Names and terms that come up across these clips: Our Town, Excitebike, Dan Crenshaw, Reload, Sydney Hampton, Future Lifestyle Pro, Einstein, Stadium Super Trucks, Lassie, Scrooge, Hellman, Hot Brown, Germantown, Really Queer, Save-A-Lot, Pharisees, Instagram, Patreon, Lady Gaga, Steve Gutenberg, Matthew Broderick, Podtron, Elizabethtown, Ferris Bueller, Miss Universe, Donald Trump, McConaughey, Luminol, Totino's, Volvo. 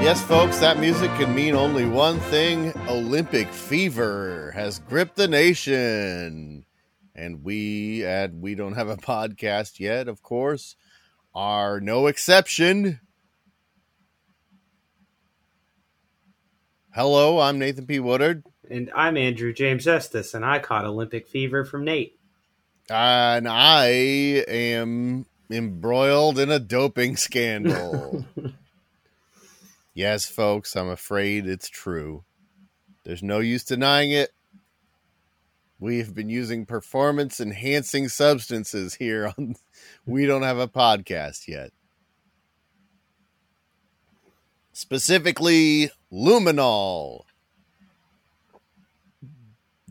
Yes, folks, that music can mean only one thing. Olympic fever has gripped the nation. And we don't have a podcast yet, of course, are no exception. Hello, I'm Nathan P. Woodard. And I'm Andrew James Estes, and I caught Olympic fever from Nate. And I am embroiled in a doping scandal. Yes, folks, I'm afraid it's true. There's no use denying it. We have been using performance-enhancing substances here on We Don't Have a Podcast Yet. Specifically, luminol,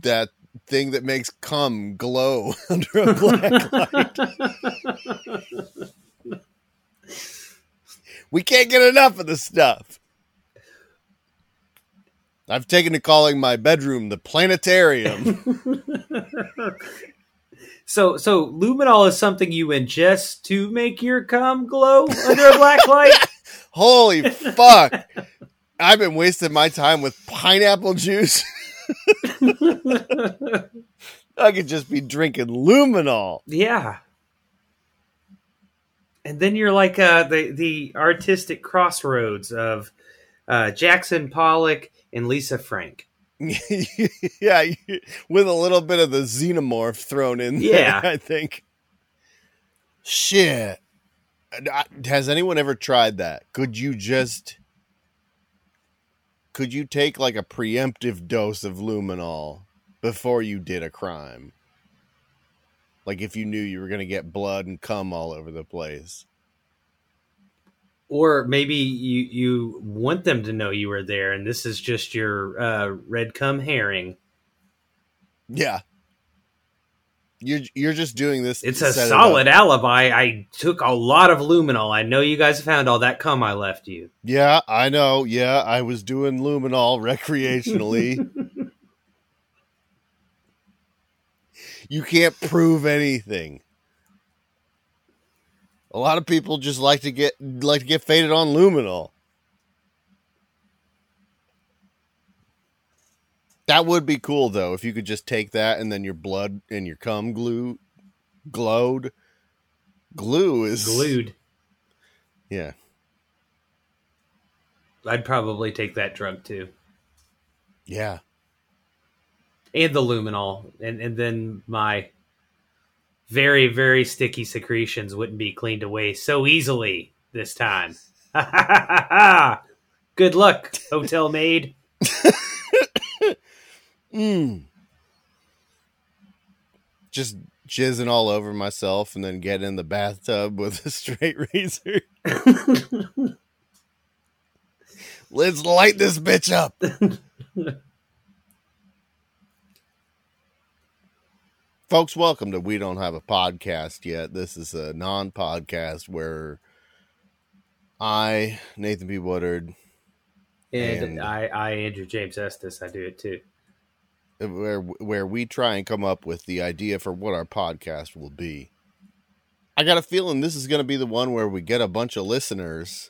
that thing that makes cum glow under a black light. We can't get enough of this stuff. I've taken to calling my bedroom the planetarium. So luminol is something you ingest to make your cum glow under a black light? Holy fuck. I've been wasting my time with pineapple juice. I could just be drinking luminol. Yeah. And then you're like the artistic crossroads of Jackson Pollock and Lisa Frank. Yeah, with a little bit of the xenomorph thrown in there, yeah. I think. Shit. Has anyone ever tried that? Could you take like a preemptive dose of luminol before you did a crime? Like if you knew you were going to get blood and cum all over the place. Or maybe you want them to know you were there and this is just your red cum herring. Yeah. You're just doing this. It's a solid alibi. I took a lot of luminol. I know you guys found all that cum I left you. Yeah, I know. Yeah, I was doing luminol recreationally. You can't prove anything. A lot of people just like to get faded on luminol. That would be cool, though, if you could just take that and then your blood and your cum glowed. Glue is... Glued. Yeah. I'd probably take that drug, too. Yeah. And the luminol. And then my very, very sticky secretions wouldn't be cleaned away so easily this time. Ha ha ha ha ha! Good luck, hotel maid. Just jizzing all over myself and then get in the bathtub with a straight razor. Let's light this bitch up. Folks, welcome to We Don't Have a Podcast Yet. This is a non-podcast where I, Nathan B. Woodard, and I, Andrew James Estes, I do it too. Where we try and come up with the idea for what our podcast will be. I got a feeling this is going to be the one where we get a bunch of listeners.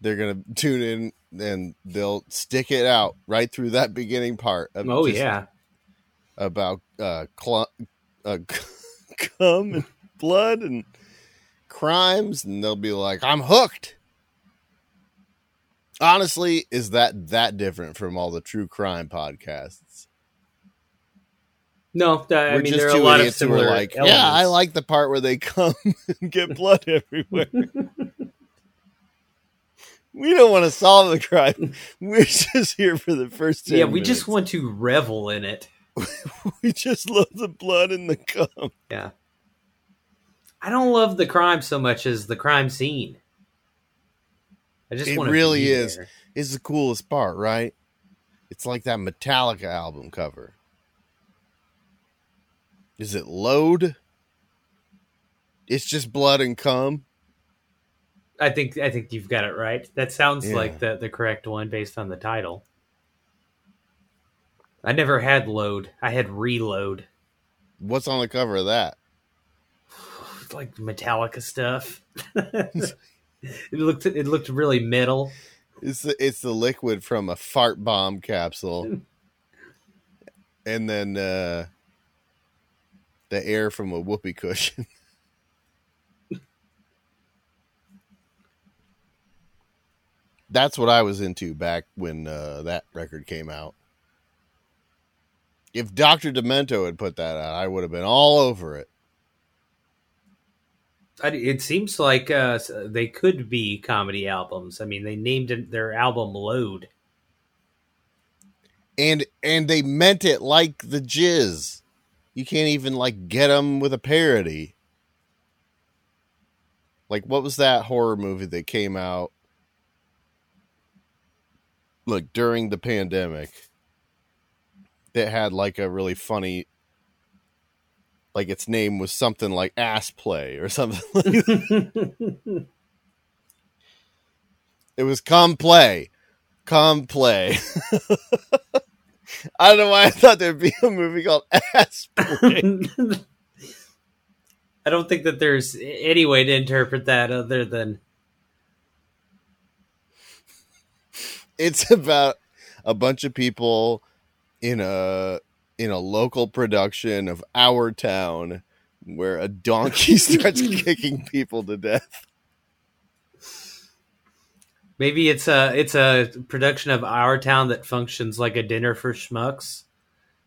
They're going to tune in and they'll stick it out right through that beginning part. Oh, yeah. About cum and blood and crimes. And they'll be like, I'm hooked. Honestly, is that different from all the true crime podcasts? No, I mean, there are a lot of similar elements. Yeah, I like the part where they come and get blood everywhere. We don't want to solve the crime. We're just here for the first 10 minutes. Yeah, we just want to revel in it. We just love the blood and the cum. Yeah. I don't love the crime so much as the crime scene. It really is. It's the coolest part, right? It's like that Metallica album cover. Is it Load? It's just blood and cum. I think you've got it right. That sounds like the correct one based on the title. I never had Load. I had Reload. What's on the cover of that? It's like Metallica stuff. It looked really metal. It's the liquid from a fart bomb capsule. And then the air from a whoopee cushion. That's what I was into back when that record came out. If Dr. Demento had put that out, I would have been all over it. It seems like they could be comedy albums. I mean, they named their album Load. And they meant it like the jizz. You can't even, like, get them with a parody. Like, what was that horror movie that came out? Look, during the pandemic, that had like a really funny, like its name was something like Ass Play or something like that. It was Come Play. I don't know why I thought there'd be a movie called Ass Play. I don't think that there's any way to interpret that other than it's about a bunch of people in a local production of Our Town where a donkey starts kicking people to death. Maybe it's a production of Our Town that functions like a dinner for schmucks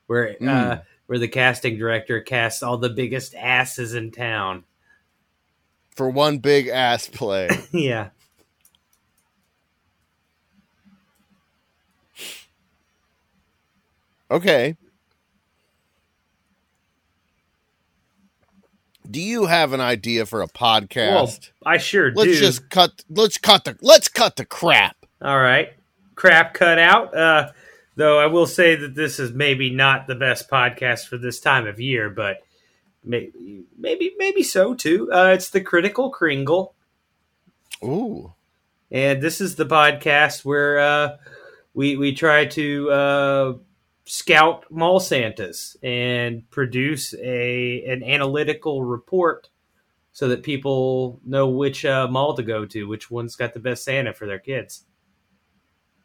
where the casting director casts all the biggest asses in town for one big ass play. Yeah. Okay. Do you have an idea for a podcast? Well, I sure do. Let's cut the crap. All right. Crap cut out. Though I will say that this is maybe not the best podcast for this time of year, but maybe so too. It's the Critical Kringle. Ooh. And this is the podcast where we try to scout mall Santas and produce an analytical report so that people know which mall to go to, which one's got the best Santa for their kids.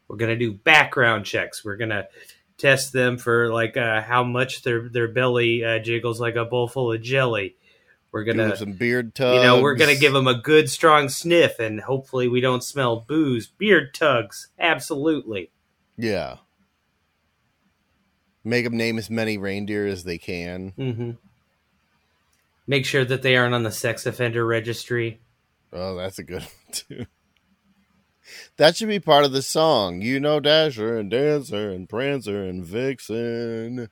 We're going to do background checks. We're going to test them for like how much their belly jiggles like a bowl full of jelly. We're going to some beard tugs. We're going to give them a good strong sniff and hopefully we don't smell booze. Beard tugs. Absolutely. Yeah. Make them name as many reindeer as they can. Mm-hmm. Make sure that they aren't on the sex offender registry. Oh, that's a good one, too. That should be part of the song. You know Dasher and Dancer and Prancer and Vixen.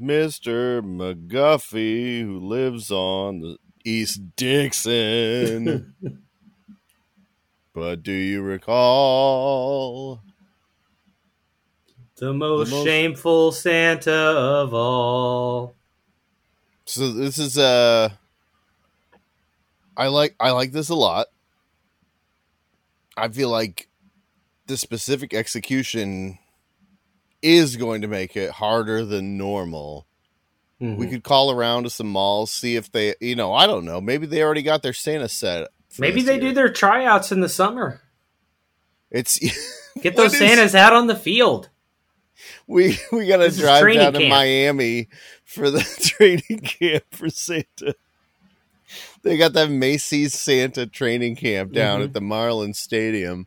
Mr. McGuffey, who lives on the East Dixon. But do you recall The most shameful Santa of all. So this is I like this a lot. I feel like the specific execution is going to make it harder than normal. Mm-hmm. We could call around to some malls, see if they, I don't know, maybe they already got their Santa set. Maybe they do their tryouts in the summer. Get those Santas out on the field. We got to drive down to Miami for the training camp for Santa. They got that Macy's Santa training camp down at the Marlins Stadium.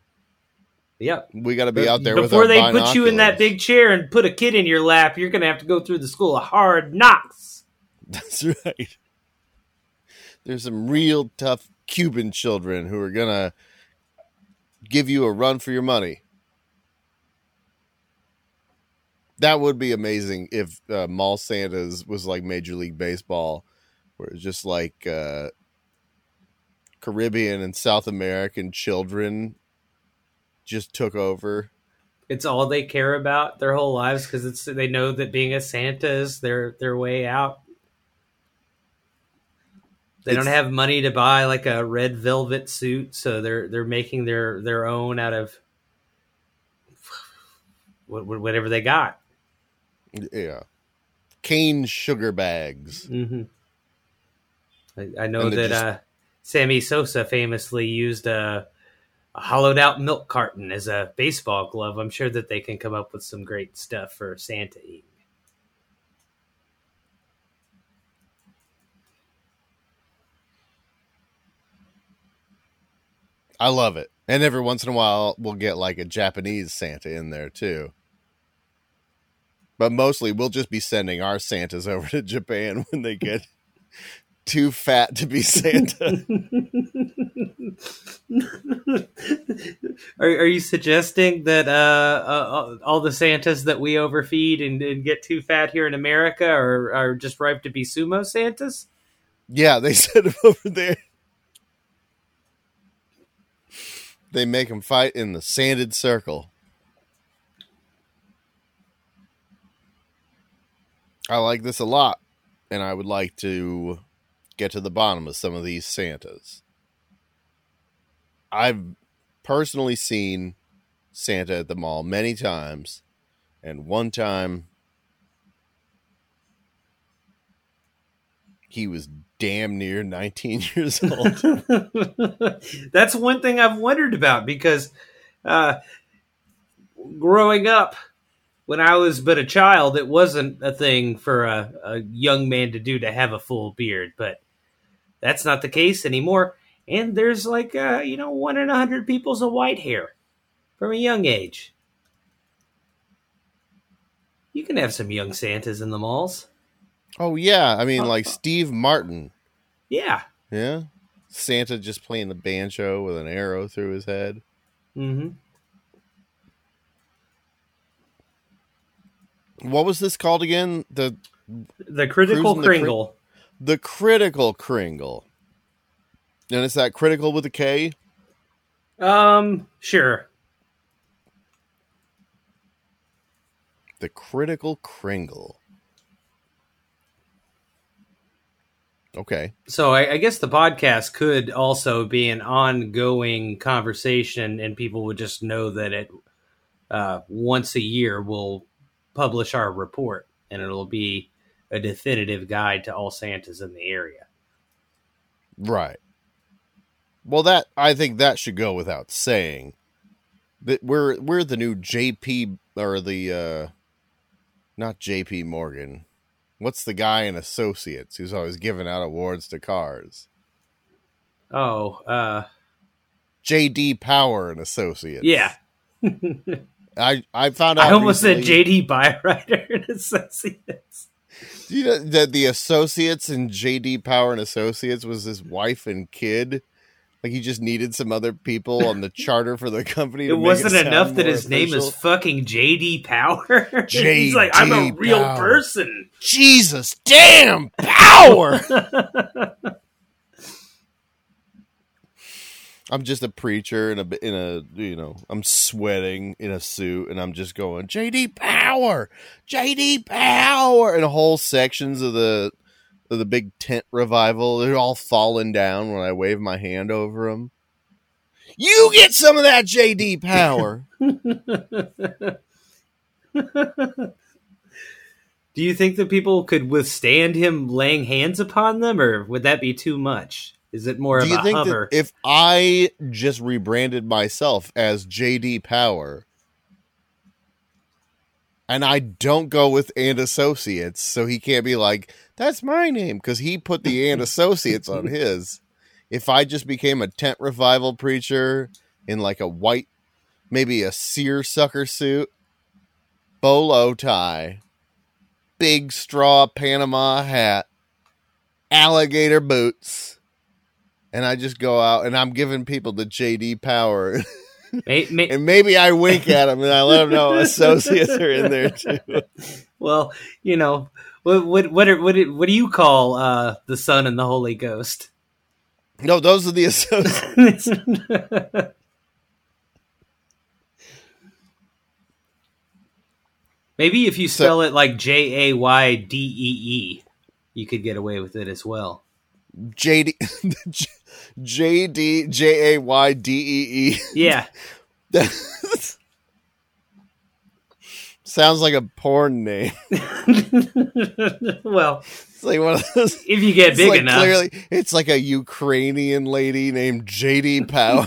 Yep. We got to be out there before with our binoculars. Before they put you in that big chair and put a kid in your lap, you're going to have to go through the school of hard knocks. That's right. There's some real tough Cuban children who are going to give you a run for your money. That would be amazing if Mall Santas was like Major League Baseball, where it's just like Caribbean and South American children just took over. It's all they care about their whole lives because they know that being a Santa is their way out. They don't have money to buy like a red velvet suit, so they're making their own out of whatever they got. Yeah, cane sugar bags. Mm-hmm. I know that Sammy Sosa famously used a hollowed out milk carton as a baseball glove. I'm sure that they can come up with some great stuff for Santa eating. I love it. And every once in a while, we'll get like a Japanese Santa in there too. But mostly we'll just be sending our Santas over to Japan when they get too fat to be Santa. Are you suggesting that all the Santas that we overfeed and get too fat here in America are just ripe to be sumo Santas? Yeah, they send them over there. They make them fight in the sanded circle. I like this a lot, and I would like to get to the bottom of some of these Santas. I've personally seen Santa at the mall many times, and one time he was damn near 19 years old. That's one thing I've wondered about, because growing up, when I was but a child, it wasn't a thing for a young man to do, to have a full beard, but that's not the case anymore. And there's like, 1 in 100 people's a white hair from a young age. You can have some young Santas in the malls. Oh, yeah. I mean, like Steve Martin. Yeah. Yeah. Santa just playing the banjo with an arrow through his head. Mm-hmm. What was this called again? The Critical Kringle. The Critical Kringle. And it's that critical with a K? Sure. The Critical Kringle. Okay. So I guess the podcast could also be an ongoing conversation, and people would just know that it once a year we'll publish our report, and it'll be a definitive guide to all Santas in the area. Right. Well, that, I think that should go without saying. That we're the new JP, or the not JP Morgan. What's the guy in Associates who's always giving out awards to cars? Oh, J.D. Power and Associates. Yeah. I found out. I almost said J.D. Byrider and Associates. Do you know that the Associates in J.D. Power and Associates was his wife and kid? Like, he just needed some other people on the charter for the company. It wasn't enough that his name is fucking J.D. Power. He's like, I'm a real person. Jesus damn Power! I'm just a preacher in a I'm sweating in a suit, and I'm just going, J.D. Power! J.D. Power! And whole sections of the big tent revival, they're all falling down when I wave my hand over them. You get some of that J.D. Power. Do you think that people could withstand him laying hands upon them, or would that be too much? Is it more of a hover? If I just rebranded myself as J.D. Power, and I don't go with and Associates, so he can't be like, that's my name, because he put the and Associates on his. If I just became a tent revival preacher in like a white, maybe a seersucker suit, bolo tie, big straw Panama hat, alligator boots, and I just go out and I'm giving people the J.D. Power. And maybe I wink at them and I let them know Associates are in there too. Well, you know, what do you call the Son and the Holy Ghost? No, those are the Associates. Maybe if you spell it like Jaydee, you could get away with it as well. J-A-Y-D-E-E. Yeah. Sounds like a porn name. Well, it's like one of those, if you get big enough. Clearly, it's like a Ukrainian lady named J.D. Power.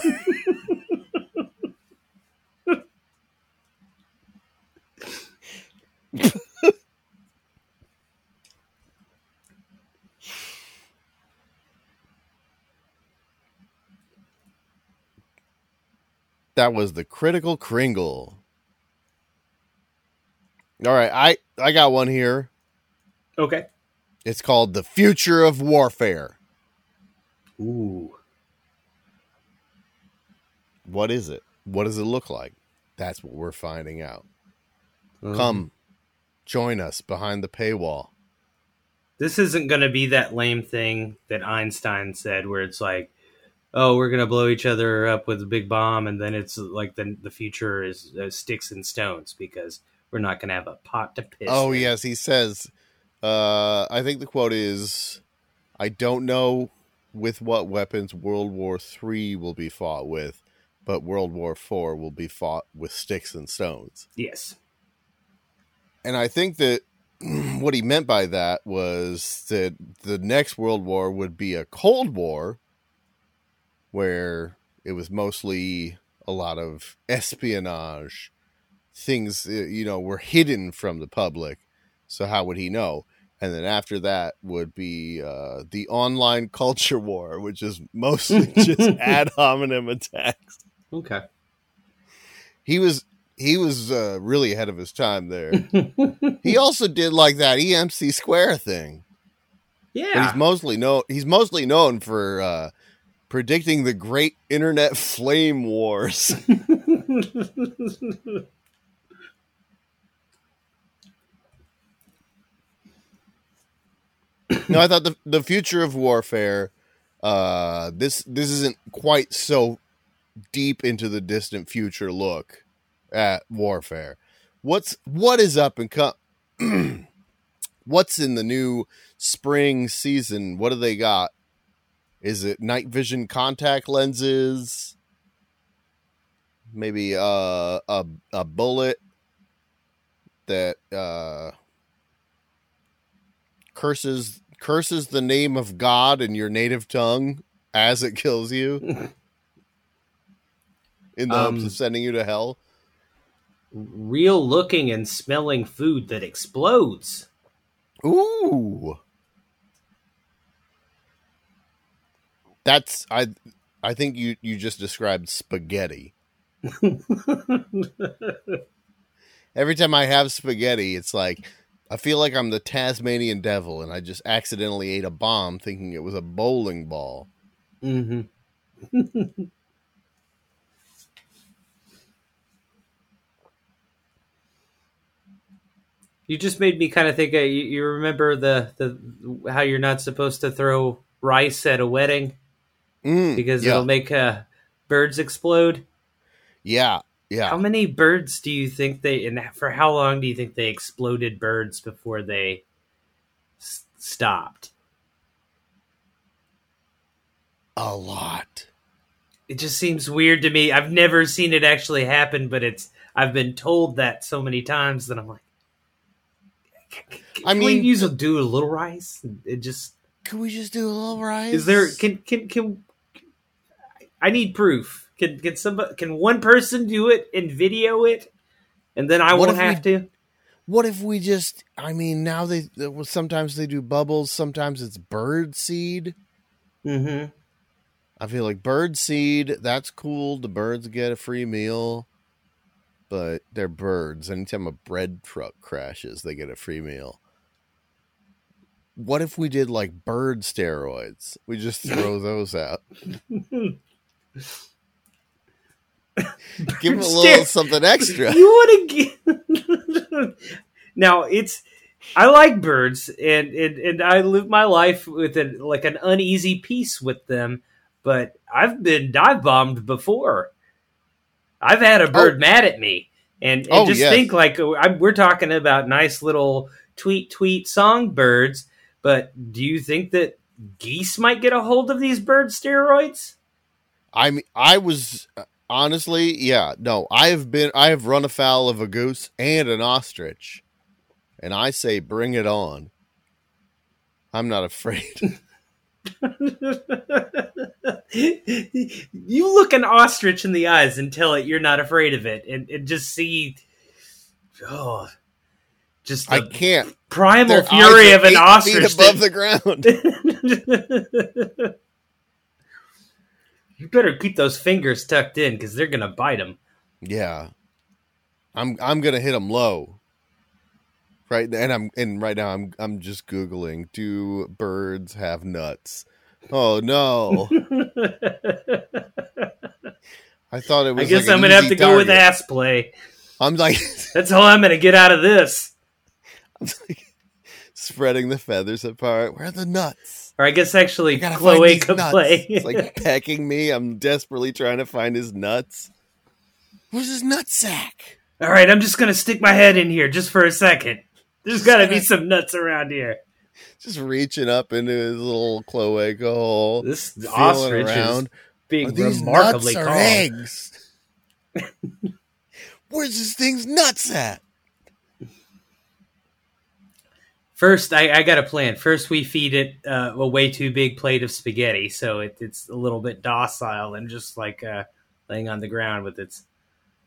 That was the Critical Kringle. All right, I got one here. Okay. It's called The Future of Warfare. Ooh. What is it? What does it look like? That's what we're finding out. Come, join us behind the paywall. This isn't going to be that lame thing that Einstein said where it's like, oh, we're going to blow each other up with a big bomb, and then it's like the future is sticks and stones because we're not going to have a pot to piss. Oh, in. Yes, he says, I think the quote is, I don't know with what weapons World War III will be fought with, but World War IV will be fought with sticks and stones. Yes. And I think that what he meant by that was that the next World War would be a Cold War, where it was mostly a lot of espionage. Things, you know, were hidden from the public. So how would he know? And then after that would be the online culture war, which is mostly just ad hominem attacks. Okay. He was really ahead of his time there. He also did like that EMC Square thing. Yeah. But he's mostly known for predicting the great internet flame wars. No, I thought the future of warfare, this isn't quite so deep into the distant future look at warfare. What is up and come? What's in the new spring season? What do they got? Is it night vision contact lenses? Maybe a bullet that curses the name of God in your native tongue as it kills you in the hopes of sending you to hell. Real looking and smelling food that explodes. Ooh. That's I think you just described spaghetti. Every time I have spaghetti, it's like I feel like I'm the Tasmanian devil, and I just accidentally ate a bomb thinking it was a bowling ball. Mm-hmm. You just made me kind of think, you remember the how you're not supposed to throw rice at a wedding? Because it'll make birds explode? Yeah. Yeah. How many birds do you think and for how long do you think they exploded birds before they stopped? A lot. It just seems weird to me. I've never seen it actually happen, but I've been told that so many times that I'm like, can we just do a little rice? Can we just do a little rice? Is there, can I need proof. Can one person do it and video it, and then I won't have to? What if we just? I mean, now sometimes they do bubbles, sometimes it's bird seed. Mm-hmm. I feel like bird seed. That's cool. The birds get a free meal, but they're birds. Anytime a bread truck crashes, they get a free meal. What if we did like bird steroids? We just throw those out. Give him a little something extra. You want to give? Now I like birds, and I live my life with an uneasy peace with them. But I've been dive bombed before. I've had a bird mad at me, think like we're talking about nice little tweet songbirds. But do you think that geese might get a hold of these bird steroids? I mean, I was honestly, yeah, no, I have run afoul of a goose and an ostrich, and I say, bring it on. I'm not afraid. You look an ostrich in the eyes and tell it you're not afraid of it, and just see, oh, just I can't primal their fury of an ostrich above the ground. You better keep those fingers tucked in because they're gonna bite them. Yeah, I'm gonna hit them low. Right, and right now I'm just Googling, do birds have nuts? Oh no! I thought it was. I guess like I'm gonna have to target. Go with ass play. I'm like, that's all I'm gonna get out of this. I'm like, spreading the feathers apart. Where are the nuts? Or I guess actually, Chloe could play. It's like pecking me. I'm desperately trying to find his nuts. Where's his nutsack? All right, I'm just gonna stick my head in here just for a second. There's got to be some nuts around here. Just reaching up into his little cloaca hole. This ostrich around. Is being remarkably calm. Are these nuts or eggs? Where's this thing's nuts at? First, I got a plan. First, we feed it a way too big plate of spaghetti, so it's a little bit docile and just like laying on the ground with its...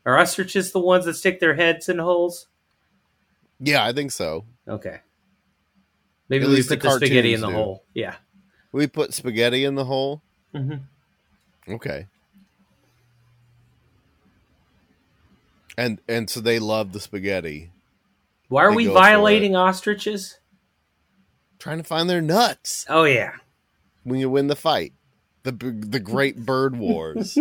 Are ostriches the ones that stick their heads in holes? Yeah, I think so. Okay. Maybe we put the spaghetti in the hole. Yeah. We put spaghetti in the hole? Mm-hmm. Okay. And so they love the spaghetti. Why are we violating ostriches? Trying to find their nuts. Oh, yeah. When you win the fight. The great bird wars.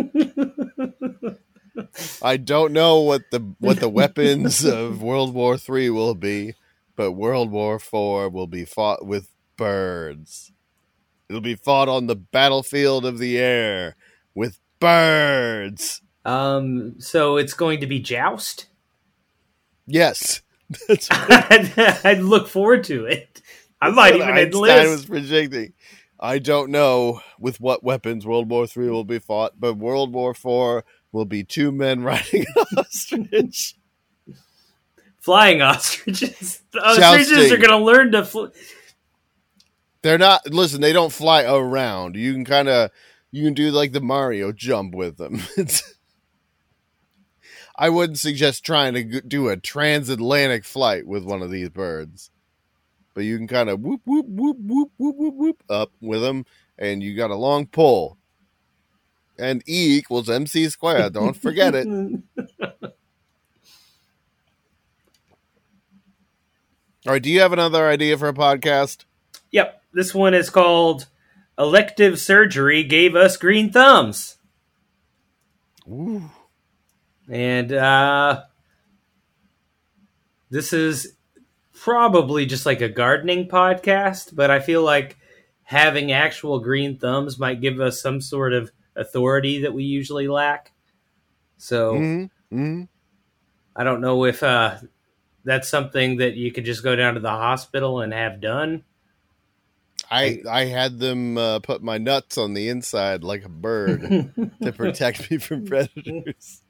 I don't know what the weapons of World War III will be, but World War IV will be fought with birds. It'll be fought on the battlefield of the air with birds. So it's going to be joust? Yes. That's what I look forward to it. I might even enlist. Einstein was predicting. I don't know with what weapons World War III will be fought, but World War IV will be two men riding an ostrich. Flying ostriches. The ostriches are going to learn to fly. They're not... Listen, they don't fly around. You can kind of... You can do like the Mario jump with them. I wouldn't suggest trying to do a transatlantic flight with one of these birds. But you can kind of whoop, whoop, whoop, whoop, whoop, whoop, whoop up with them. And you got a long pull. And E equals MC squared. Don't forget it. All right. Do you have another idea for a podcast? Yep. This one is called Elective Surgery Gave Us Green Thumbs. Ooh. And this is probably just like a gardening podcast, but I feel like having actual green thumbs might give us some sort of authority that we usually lack. So I don't know if that's something that you could just go down to the hospital and have done. I had them put my nuts on the inside like a bird to protect me from predators.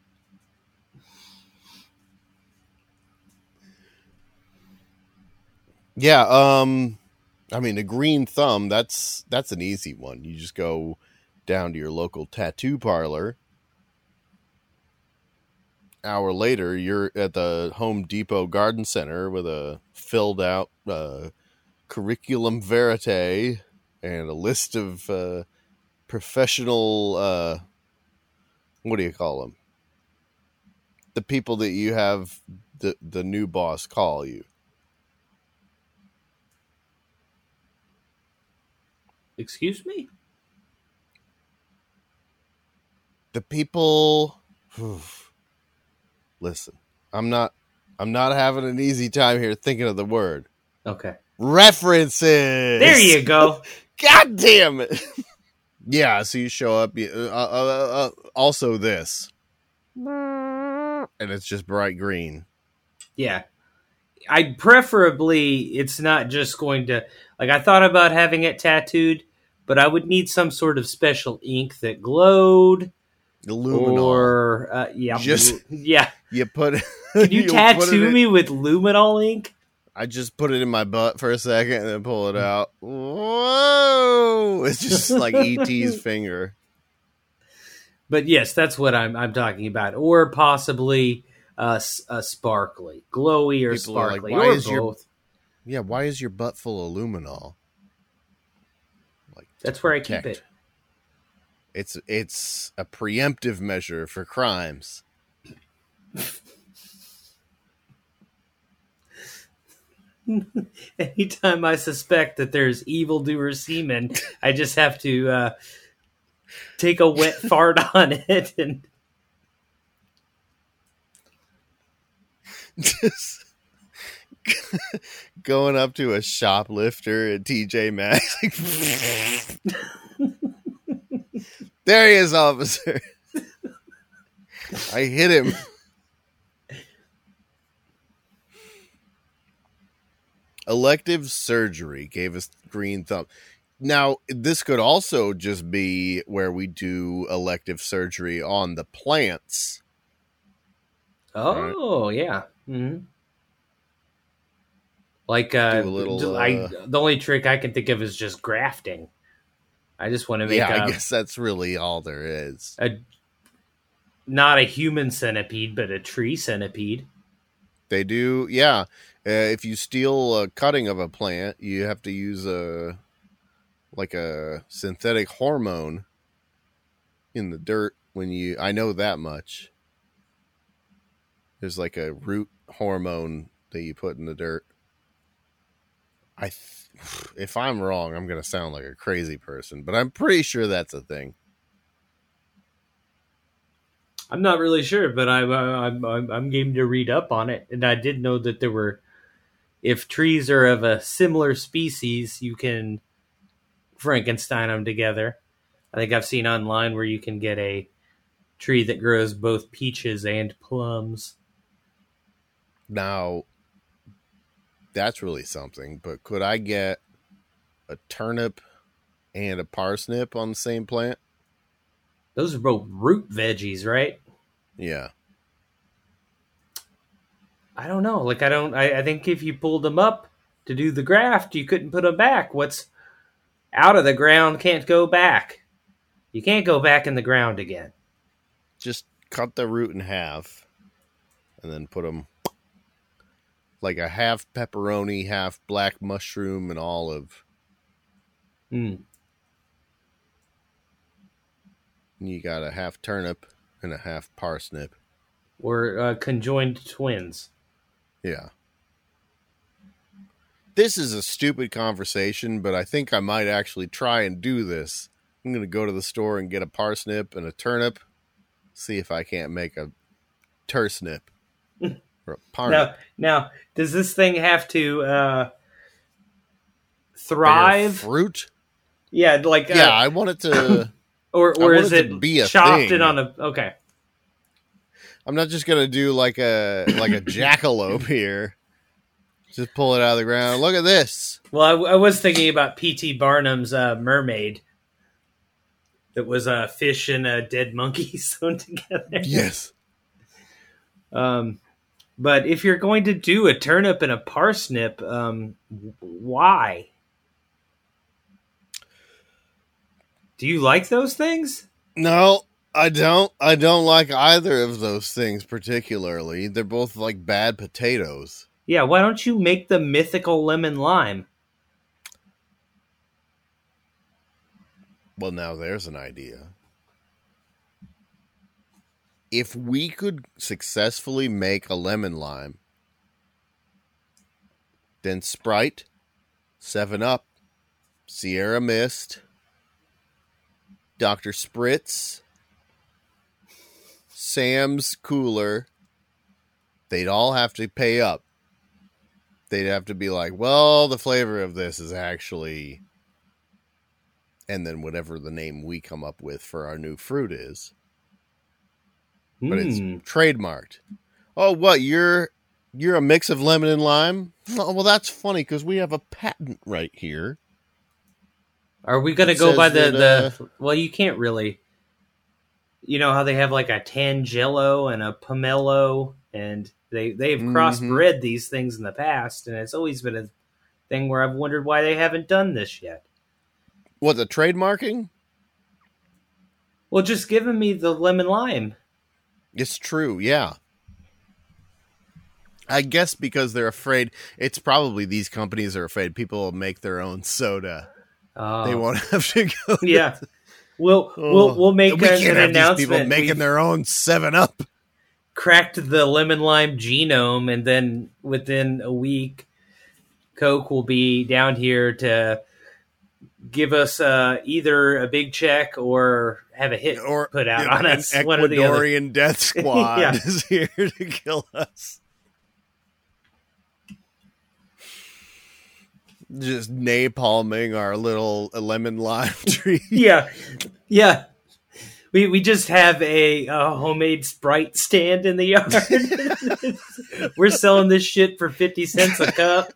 Yeah, I mean, a green thumb, that's an easy one. You just go down to your local tattoo parlor. Hour later, you're at the Home Depot Garden Center with a filled out curriculum vitae and a list of professional, what do you call them? The people that you have the new boss call you. Excuse me? The people, listen, I'm not having an easy time here thinking of the word. Okay. References. There you go. God damn it. Yeah. So you show up. You, also this, and it's just bright green. Yeah. Preferably it's not just going to, like I thought about having it tattooed, But I would need some sort of special ink that glowed. Luminol. Or, yeah. Just, yeah. You put. Can you tattoo me with luminol ink? I just put it in my butt for a second and then pull it out. Whoa! It's just like E.T.'s finger. But yes, that's what I'm talking about. Or possibly a sparkly, glowy or people sparkly, like, or both. Why is your butt full of luminol? Like, that's where I keep it. It's a preemptive measure for crimes. Anytime I suspect that there's evildoer semen, I just have to take a wet fart on it and just going up to a shoplifter at TJ Maxx. There he is, officer. I hit him. Elective surgery gave us green thumb. Now, this could also just be where we do elective surgery on the plants. Oh, right? Yeah. Mm-hmm. Like, the only trick I can think of is just grafting. I just want to make I guess that's really all there is. Not a human centipede, but a tree centipede. They do, yeah. If you steal a cutting of a plant, you have to use a synthetic hormone in the dirt. I know that much. There's like a root hormone that you put in the dirt. If I'm wrong, I'm going to sound like a crazy person, but I'm pretty sure that's a thing. I'm not really sure, but I'm game to read up on it. And I did know that there were, if trees are of a similar species, you can Frankenstein them together. I think I've seen online where you can get a tree that grows both peaches and plums. Now, that's really something, but could I get a turnip and a parsnip on the same plant? Those are both root veggies, right? Yeah. I don't know. Like, I think if you pulled them up to do the graft, you couldn't put them back. What's out of the ground can't go back. You can't go back in the ground again. Just cut the root in half and then put them like a half pepperoni, half black mushroom and olive. Mm. You got a half turnip and a half parsnip. Or conjoined twins. Yeah. This is a stupid conversation, but I think I might actually try and do this. I'm going to go to the store and get a parsnip and a turnip. See if I can't make a tursnip. Or a parsnip. Now, does this thing have to thrive? Bear fruit? Yeah, like... yeah, I want it to... Or is it chopped and on a... Okay. I'm not just going to do like a jackalope here. Just pull it out of the ground. Look at this. Well, I was thinking about P.T. Barnum's mermaid that was a fish and a dead monkey sewn together. Yes. But if you're going to do a turnip and a parsnip, why? Do you like those things? No, I don't. I don't like either of those things particularly. They're both like bad potatoes. Yeah, why don't you make the mythical lemon lime? Well, now there's an idea. If we could successfully make a lemon lime, then Sprite, 7-Up, Sierra Mist... Dr. Spritz, Sam's Cooler, they'd all have to pay up. They'd have to be like, well, the flavor of this is actually... And then whatever the name we come up with for our new fruit is. But it's trademarked. Oh, what? You're a mix of lemon and lime? Oh, well, that's funny because we have a patent right here. Are we going to go by the... Well, you can't really... You know how they have like a Tangelo and a Pomelo, and they've crossbred these things in the past, and it's always been a thing where I've wondered why they haven't done this yet. What, the trademarking? Well, just giving me the lemon lime. It's true, yeah. I guess because they're afraid, it's probably these companies are afraid people will make their own soda. They won't have to go. Yeah. We'll make an announcement. People making their own 7-Up. Cracked the lemon lime genome, and then within a week, Coke will be down here to give us either a big check or have a hit or put out on us. One or the other. Ecuadorian death squad is here to kill us. Just napalming our little lemon lime tree. Yeah. We just have a homemade Sprite stand in the yard. We're selling this shit for 50 cents a cup.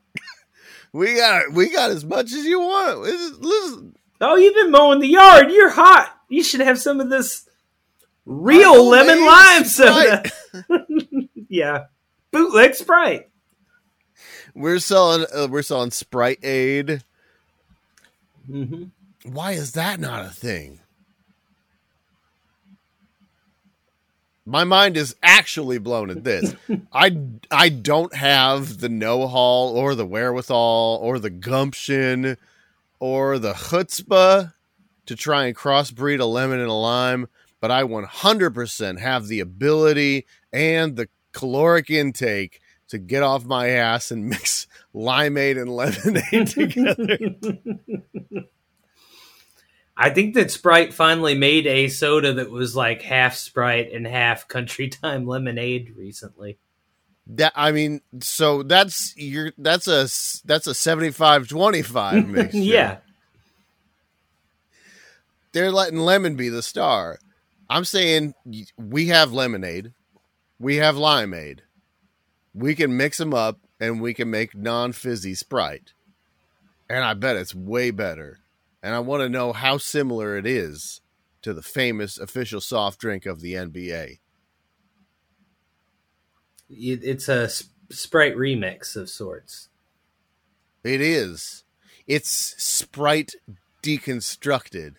We got as much as you want. Listen. Oh, you've been mowing the yard. You're hot. You should have some of this real lemon lime soda. Yeah, bootleg Sprite. We're selling Sprite Aid. Mm-hmm. Why is that not a thing? My mind is actually blown at this. I don't have the know-how or the wherewithal or the gumption or the chutzpah to try and crossbreed a lemon and a lime, but I 100% have the ability and the caloric intake to get off my ass and mix limeade and lemonade together. I think that Sprite finally made a soda that was like half Sprite and half Country Time lemonade recently. That's a 75-25 mixture. Yeah. They're letting lemon be the star. I'm saying we have lemonade. We have limeade. We can mix them up and we can make non-fizzy Sprite. And I bet it's way better. And I want to know how similar it is to the famous official soft drink of the NBA. It's a Sprite remix of sorts. It is. It's Sprite deconstructed.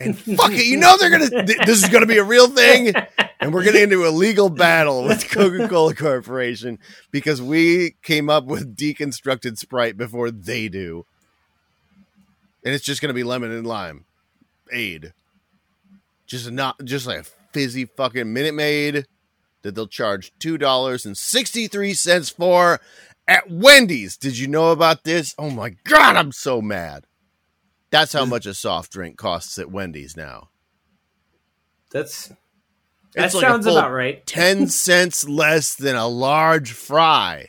And fuck it, you know this is going to be a real thing. And we're getting into a legal battle with Coca-Cola Corporation because we came up with deconstructed Sprite before they do. And it's just going to be lemon and lime aid. Just like a fizzy fucking Minute Maid that they'll charge $2.63 for at Wendy's. Did you know about this? Oh my God, I'm so mad. That's how much a soft drink costs at Wendy's now. That like sounds about right. 10 cents less than a large fry.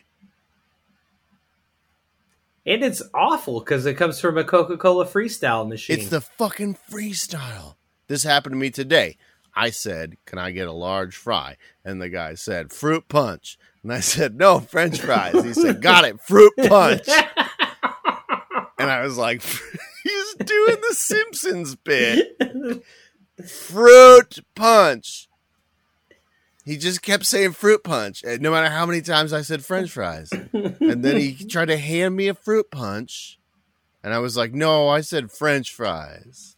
And it's awful because it comes from a Coca-Cola Freestyle machine. It's the fucking Freestyle. This happened to me today. I said, can I get a large fry? And the guy said, fruit punch. And I said, no, French fries. He said, got it, fruit punch. And I was like, he's doing the Simpsons bit. Fruit punch. He just kept saying fruit punch, no matter how many times I said French fries. And then he tried to hand me a fruit punch. And I was like, no, I said French fries.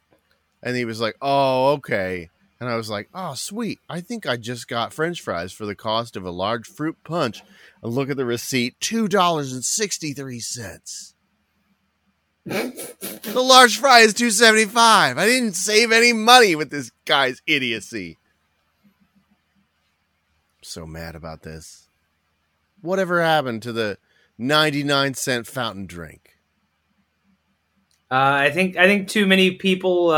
And he was like, oh, okay. And I was like, oh, sweet. I think I just got French fries for the cost of a large fruit punch. And look at the receipt, $2.63. The large fry is $2.75. I didn't save any money with this guy's idiocy. So mad about this. Whatever happened to the 99-cent fountain drink? I think too many people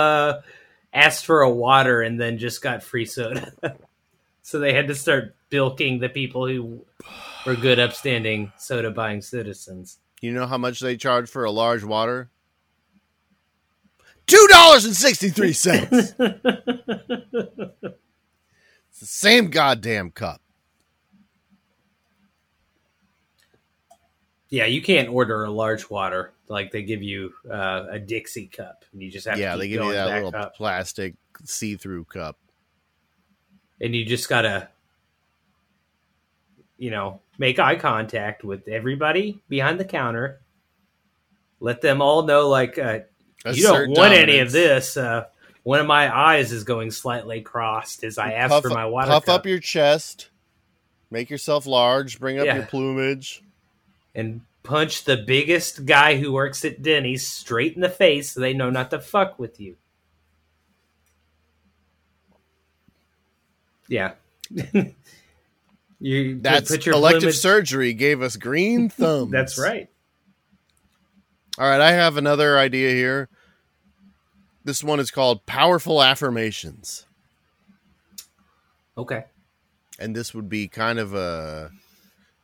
asked for a water and then just got free soda. So they had to start bilking the people who were good, upstanding soda buying citizens. You know how much they charge for a large water? $2.63. It's the same goddamn cup. Yeah, you can't order a large water. like they give you a Dixie cup, and you just have to keep going. Yeah, they give you that little up. Plastic see-through cup, and you just gotta, you know, make eye contact with everybody behind the counter. Let them all know, like, you don't want any of this. One of my eyes is going slightly crossed as I ask for my water. Puff cup. Up your chest, make yourself large, bring up your plumage, and punch the biggest guy who works at Denny's straight in the face so they know not to fuck with you. Yeah. That's put your elective surgery gave us green thumbs. That's right. All right, I have another idea here. This one is called Powerful Affirmations. Okay. And this would be kind of a...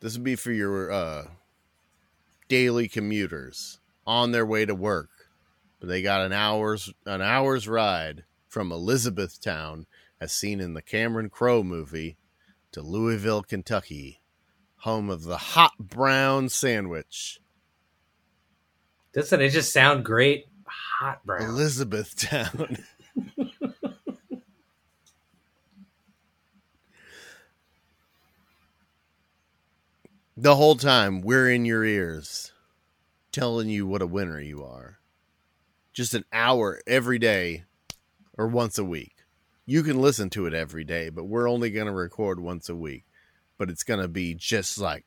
This would be for your daily commuters on their way to work. But they got an hour's ride from Elizabethtown, as seen in the Cameron Crowe movie, to Louisville, Kentucky, home of the Hot Brown sandwich. Doesn't it just sound great? Hot Brown. Elizabethtown. The whole time, we're in your ears, telling you what a winner you are. Just an hour every day, or once a week. You can listen to it every day, but we're only going to record once a week. But it's going to be just like,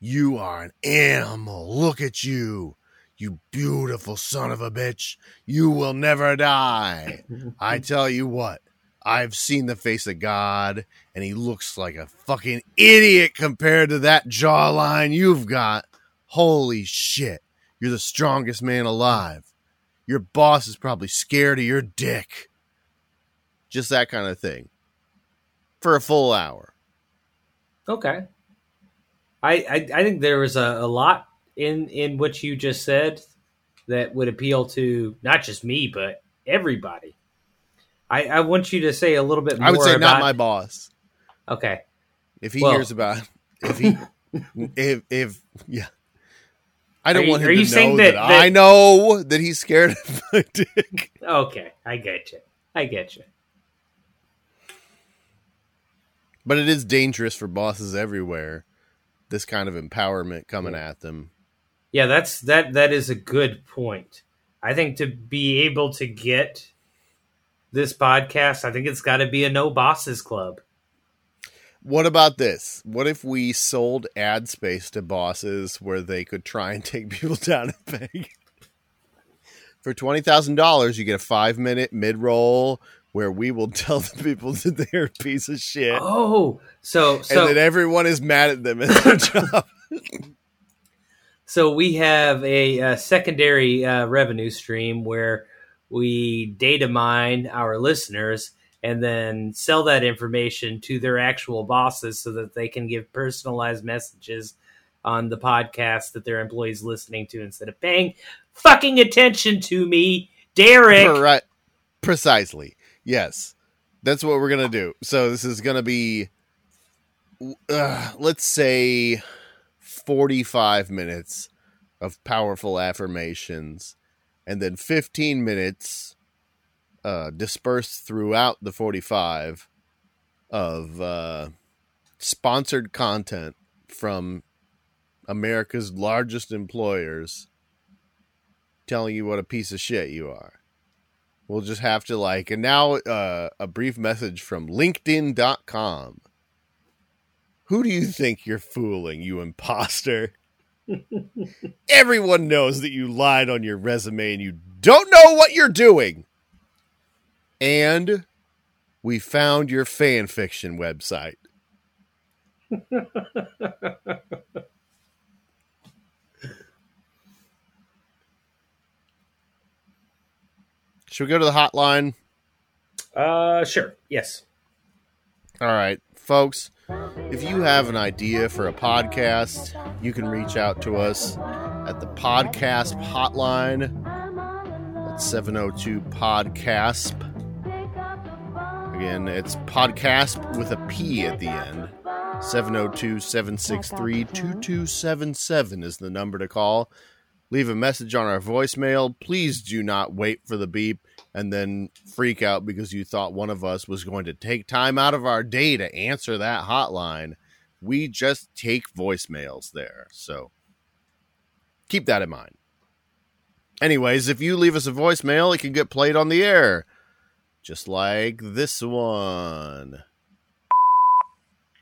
you are an animal. Look at you. You beautiful son of a bitch. You will never die. I tell you what, I've seen the face of God, and he looks like a fucking idiot compared to that jawline you've got. Holy shit. You're the strongest man alive. Your boss is probably scared of your dick. Just that kind of thing. For a full hour. Okay. I think there was a lot in what you just said that would appeal to not just me, but everybody. I want you to say a little bit more. I would say about... not my boss. Okay. If he hears about it, I don't want him to know that I know that he's scared of my dick. Okay. I get you. But it is dangerous for bosses everywhere. This kind of empowerment coming at them. Yeah, that is a good point. I think to be able to get this podcast, I think it's got to be a no bosses club. What about this? What if we sold ad space to bosses where they could try and take people down and peg? For $20,000, you get a 5-minute mid-roll where we will tell the people that they're a piece of shit. Oh, so and that everyone is mad at them at their job. So we have a secondary revenue stream where we data mine our listeners and then sell that information to their actual bosses so that they can give personalized messages on the podcast that their employees listening to instead of paying fucking attention to me, Derek. Right. Precisely. Yes, that's what we're going to do. So this is going to be, let's say, 45 minutes of powerful affirmations and then 15 minutes dispersed throughout the 45 of sponsored content from America's largest employers telling you what a piece of shit you are. We'll just have to and now a brief message from LinkedIn.com. Who do you think you're fooling, you imposter? Everyone knows that you lied on your resume and you don't know what you're doing. And we found your fan fiction website. Should we go to the hotline? Sure. Yes. All right, folks, if you have an idea for a podcast, you can reach out to us at the podcast hotline at 702-PODCASP. Again, it's PODCASP with a P at the end. 702-763-2277 is the number to call. leave a message on our voicemail. Please do not wait for the beep and then freak out because you thought one of us was going to take time out of our day to answer that hotline. We just take voicemails there. So keep that in mind. Anyways, if you leave us a voicemail, it can get played on the air. Just like this one.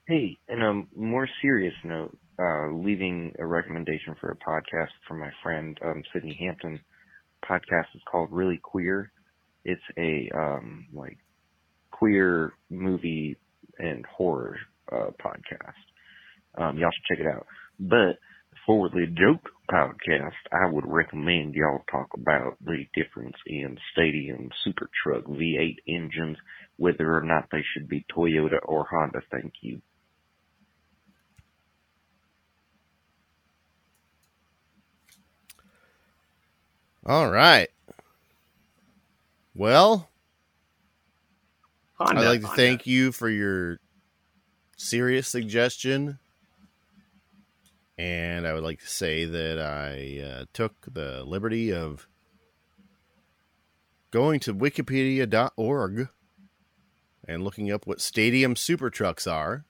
Hey, in a more serious note, leaving a recommendation for a podcast from my friend Sydney Hampton. Podcast is called Really Queer. It's a like queer movie and horror podcast. Y'all should check it out. But for the joke podcast, I would recommend y'all talk about the difference in Stadium Super Truck V8 engines, whether or not they should be Toyota or Honda. Thank you. All right. Well, Honda, I'd like to thank you for your serious suggestion. And I would like to say that I took the liberty of going to wikipedia.org and looking up what Stadium Super Trucks are.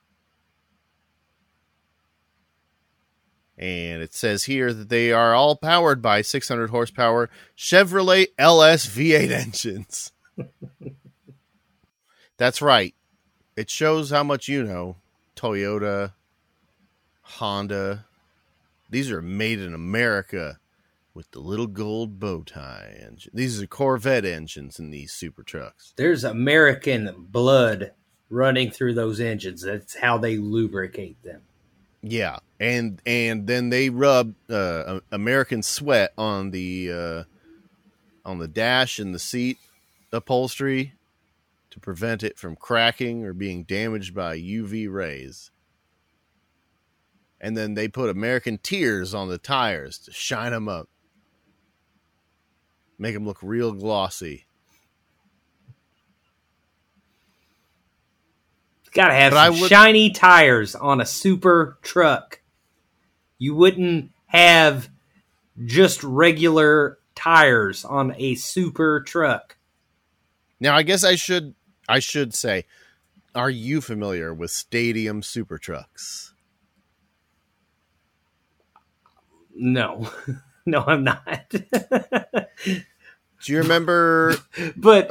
And it says here that they are all powered by 600 horsepower Chevrolet LS V8 engines. That's right. It shows how much you know. Toyota, Honda. These are made in America with the little gold bow tie engine. These are Corvette engines in these super trucks. There's American blood running through those engines. That's how they lubricate them. Yeah, and then they rub American sweat on the dash and the seat upholstery to prevent it from cracking or being damaged by UV rays. And then they put American tears on the tires to shine them up. Make them look real glossy. Gotta have some shiny tires on a super truck. You wouldn't have just regular tires on a super truck. Now, I guess I should say, are you familiar with Stadium Super Trucks? No, no, I'm not. Do you remember? But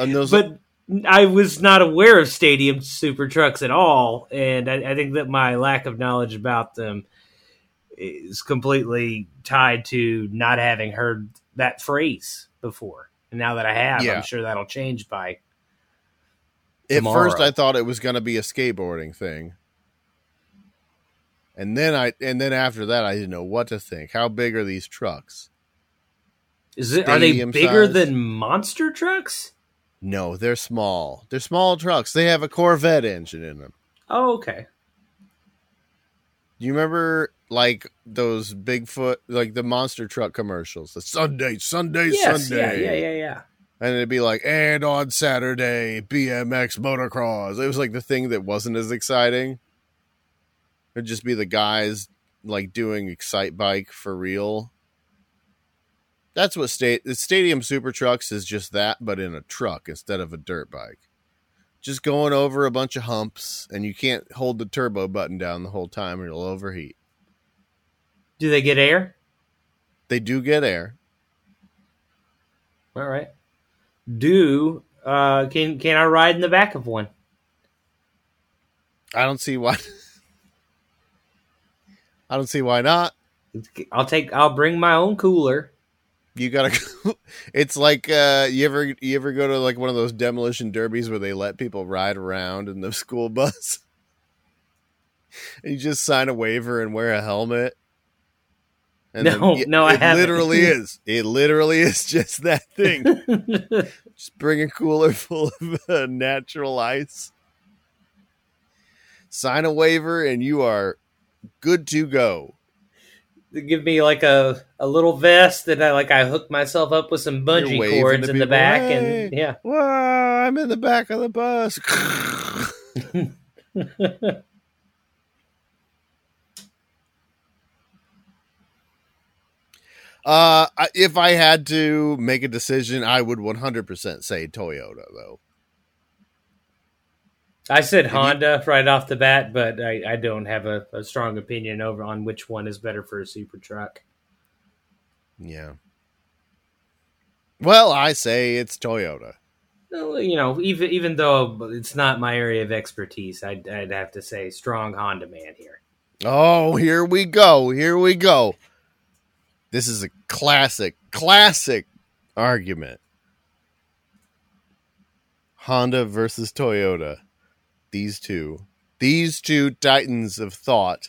I was not aware of Stadium Super Trucks at all, and I think that my lack of knowledge about them is completely tied to not having heard that phrase before. And now that I have, yeah. I'm sure that'll change by tomorrow. At first, I thought it was going to be a skateboarding thing. And then after that, I didn't know what to think. How big are these trucks? Are they bigger than monster trucks? No, they're small. They're small trucks. They have a Corvette engine in them. Oh, okay. Do you remember like those Bigfoot, like the monster truck commercials? The Sunday. Yeah. And it'd be like, and on Saturday, BMX motocross. It was like the thing that wasn't as exciting. It'd just be the guys like doing Excitebike for real. That's what Stadium Super Trucks is, just that, but in a truck instead of a dirt bike. Just going over a bunch of humps, and you can't hold the turbo button down the whole time or it'll overheat. Do they get air? They do get air. All right. Can I ride in the back of one? I don't see why. I don't see why not. I'll bring my own cooler. You gotta go. It's like you ever go to like one of those demolition derbies where they let people ride around in the school bus, and you just sign a waiver and wear a helmet. And no, I haven't. It literally is just that thing. Just bring a cooler full of natural ice, sign a waiver, and you are good to go. They give me like a little vest that I hook myself up with some bungee cords in the back. Hey, and yeah. Whoa, I'm in the back of the bus. If I had to make a decision, I would 100% say Toyota, though. I said Honda right off the bat, but I don't have a strong opinion over on which one is better for a super truck. Yeah. Well, I say it's Toyota. Well, you know, even though it's not my area of expertise, I'd have to say strong Honda man here. Oh, here we go. Here we go. This is a classic argument. Honda versus Toyota. These two titans of thought.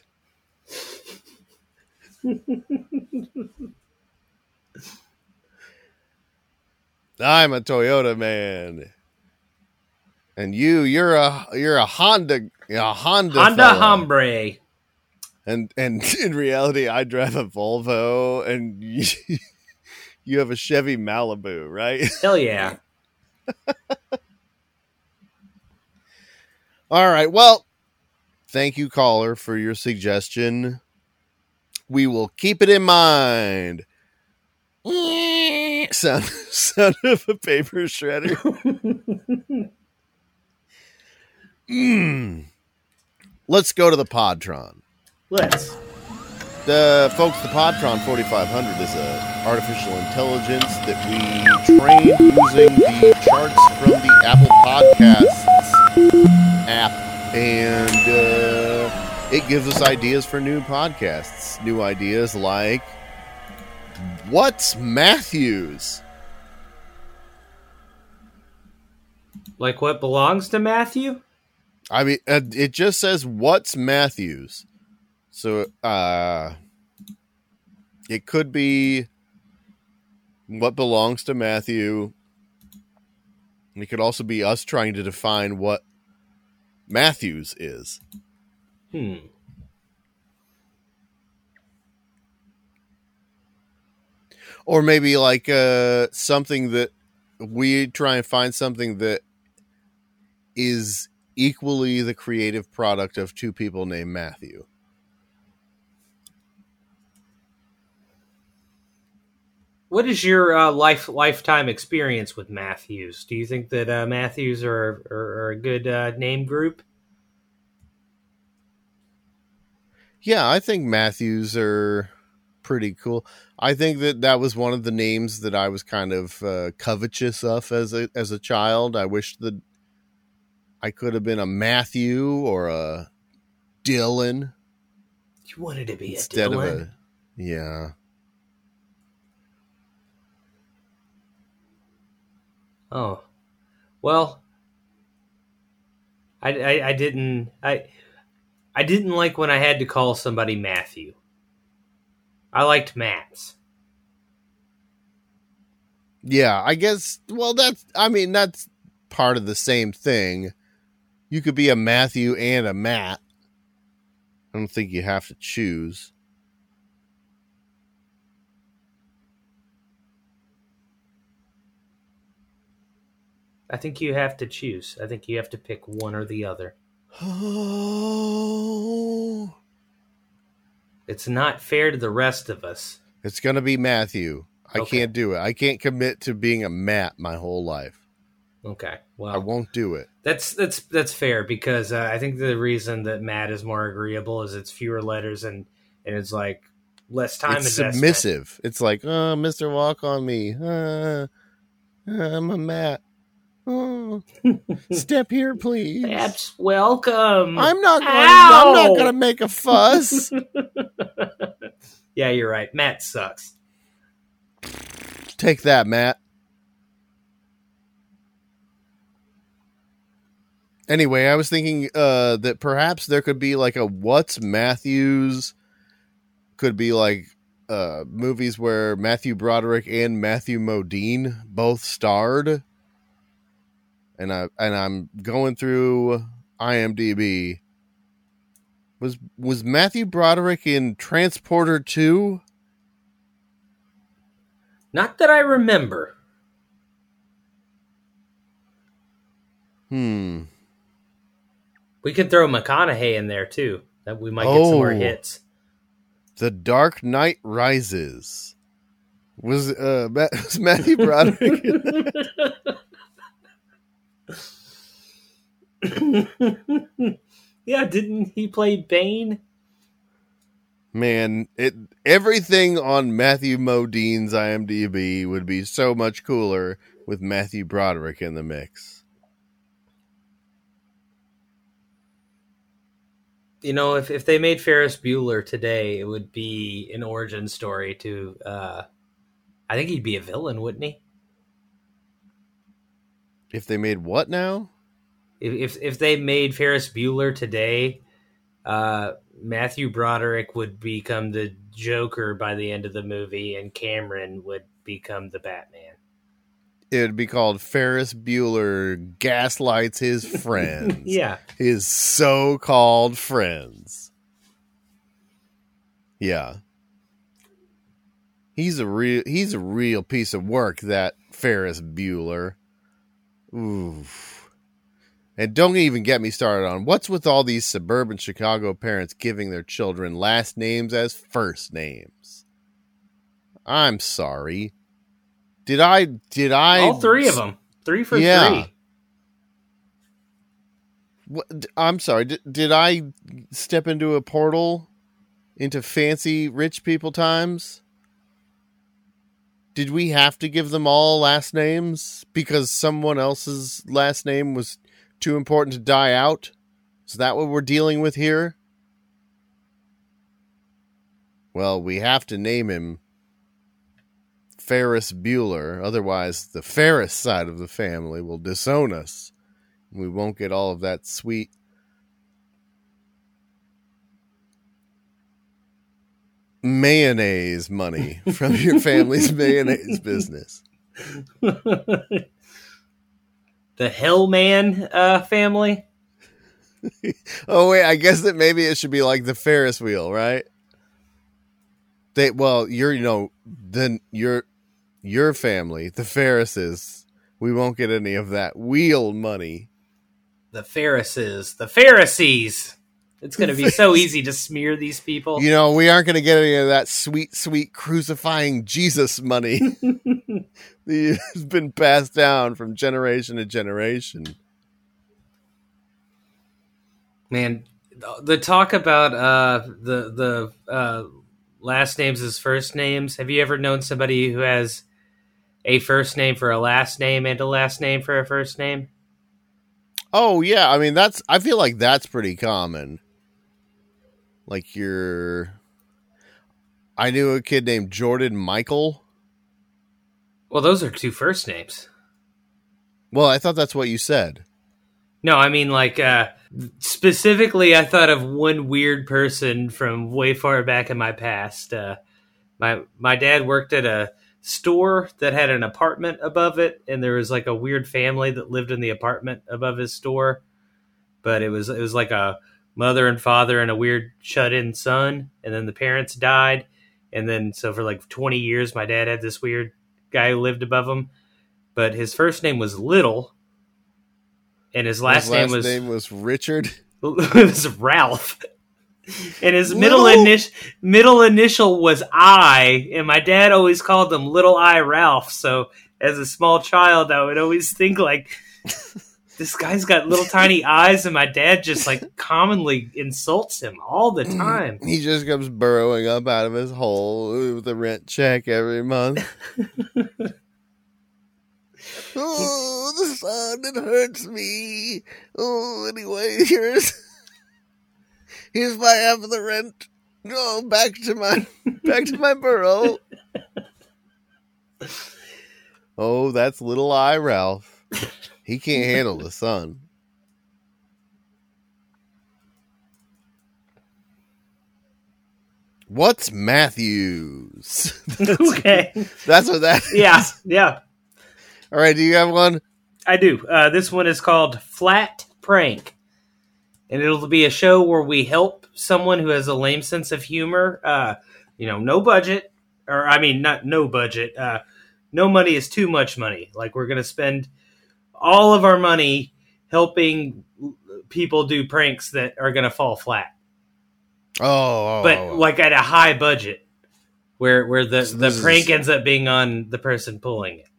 I'm a Toyota man, and you're a Honda hombre. And in reality, I drive a Volvo, and you have a Chevy Malibu, right? Hell yeah. All right. Well, thank you, caller, for your suggestion. We will keep it in mind. Sound of a paper shredder. Let's go to the Podtron. Let's. The Podtron 4500 is an artificial intelligence that we train using the charts from the Apple Podcasts app, and it gives us ideas for new podcasts. New ideas like What's Matthews? Like what belongs to Matthew? I mean, it just says What's Matthews? So it could be what belongs to Matthew. It could also be us trying to define what Matthews is. Or maybe like something that we try and find something that is equally the creative product of two people named Matthew. What is your lifetime experience with Matthews? Do you think that Matthews are a good name group? Yeah, I think Matthews are pretty cool. I think that was one of the names that I was kind of covetous of as a child. I wish that I could have been a Matthew or a Dylan. You wanted to be instead a Dylan? Of a, yeah. Oh, well, I didn't like when I had to call somebody Matthew. I liked Matts. Yeah, I guess. Well, that's part of the same thing. You could be a Matthew and a Matt. I don't think you have to choose. I think you have to choose. I think you have to pick one or the other. Oh. It's not fair to the rest of us. It's going to be Matthew. I can't do it. I can't commit to being a Matt my whole life. Okay. Well, I won't do it. That's fair, because I think the reason that Matt is more agreeable is it's fewer letters and it's like less time. It's submissive. It's like, oh, Mr. Walk on me. I'm a Matt. Oh, step here, please. That's welcome. I'm not going to make a fuss. Yeah, you're right. Matt sucks. Take that, Matt. Anyway, I was thinking that perhaps there could be like a What's Matthews? Could be like movies where Matthew Broderick and Matthew Modine both starred. And I'm going through IMDb. Was Matthew Broderick in Transporter 2? Not that I remember. We could throw McConaughey in there too. That we might get some more hits. The Dark Knight Rises. Was Matthew Broderick in that? Yeah, didn't he play Bane? Man, everything on Matthew Modine's IMDb would be so much cooler with Matthew Broderick in the mix. You know, if they made Ferris Bueller today, it would be an origin story to... I think he'd be a villain, wouldn't he? If they made what now? If they made Ferris Bueller today, Matthew Broderick would become the Joker by the end of the movie, and Cameron would become the Batman. It would be called Ferris Bueller Gaslights His Friends. Yeah. His so-called friends. Yeah. He's a real piece of work, that Ferris Bueller. Oof. And don't even get me started on what's with all these suburban Chicago parents giving their children last names as first names. I'm sorry. Did I all three of them? Three for three. What, I'm sorry. Did I step into a portal into fancy rich people times? Did we have to give them all last names because someone else's last name was too important to die out? Is that what we're dealing with here? Well, we have to name him Ferris Bueller. Otherwise, the Ferris side of the family will disown us. We won't get all of that sweet. Mayonnaise money from your family's mayonnaise business. The Hellman family. Oh wait, I guess that maybe it should be like the Ferris wheel, right? Your family, the Ferrises. We won't get any of that wheel money. The Ferrises, the Pharisees. It's going to be so easy to smear these people. You know, we aren't going to get any of that sweet, sweet crucifying Jesus money. It's been passed down from generation to generation. Man, the talk about the last names as first names. Have you ever known somebody who has a first name for a last name and a last name for a first name? Oh, yeah. I mean, I feel like that's pretty common. Like I knew a kid named Jordan Michael. Well, those are two first names. Well, I thought that's what you said. No, I mean, like, specifically, I thought of one weird person from way far back in my past. My dad worked at a store that had an apartment above it, and there was like a weird family that lived in the apartment above his store. But it was like a mother and father and a weird shut-in son, and then the parents died, and then so for like 20 years my dad had this weird guy who lived above him, but his first name was Little and his last name was Richard. It was Ralph. And his middle initial was I, and my dad always called them Little I Ralph. So as a small child, I would always think like, this guy's got little tiny eyes, and my dad just like commonly insults him all the time. He just comes burrowing up out of his hole with a rent check every month. Oh, the sun, it hurts me. Oh, anyway, here's my half of the rent. Oh, back to my burrow. Oh, that's Little I Ralph. He can't handle the sun. What's Matthews? Okay, that's what that is. Yeah. All right, do you have one? I do. This one is called Flat Prank. And it'll be a show where we help someone who has a lame sense of humor. No budget. Or, I mean, not no budget. No money is too much money. Like, we're going to spend all of our money helping people do pranks that are going to fall flat. Oh. But, like, at a high budget. where the prank ends up being on the person pulling it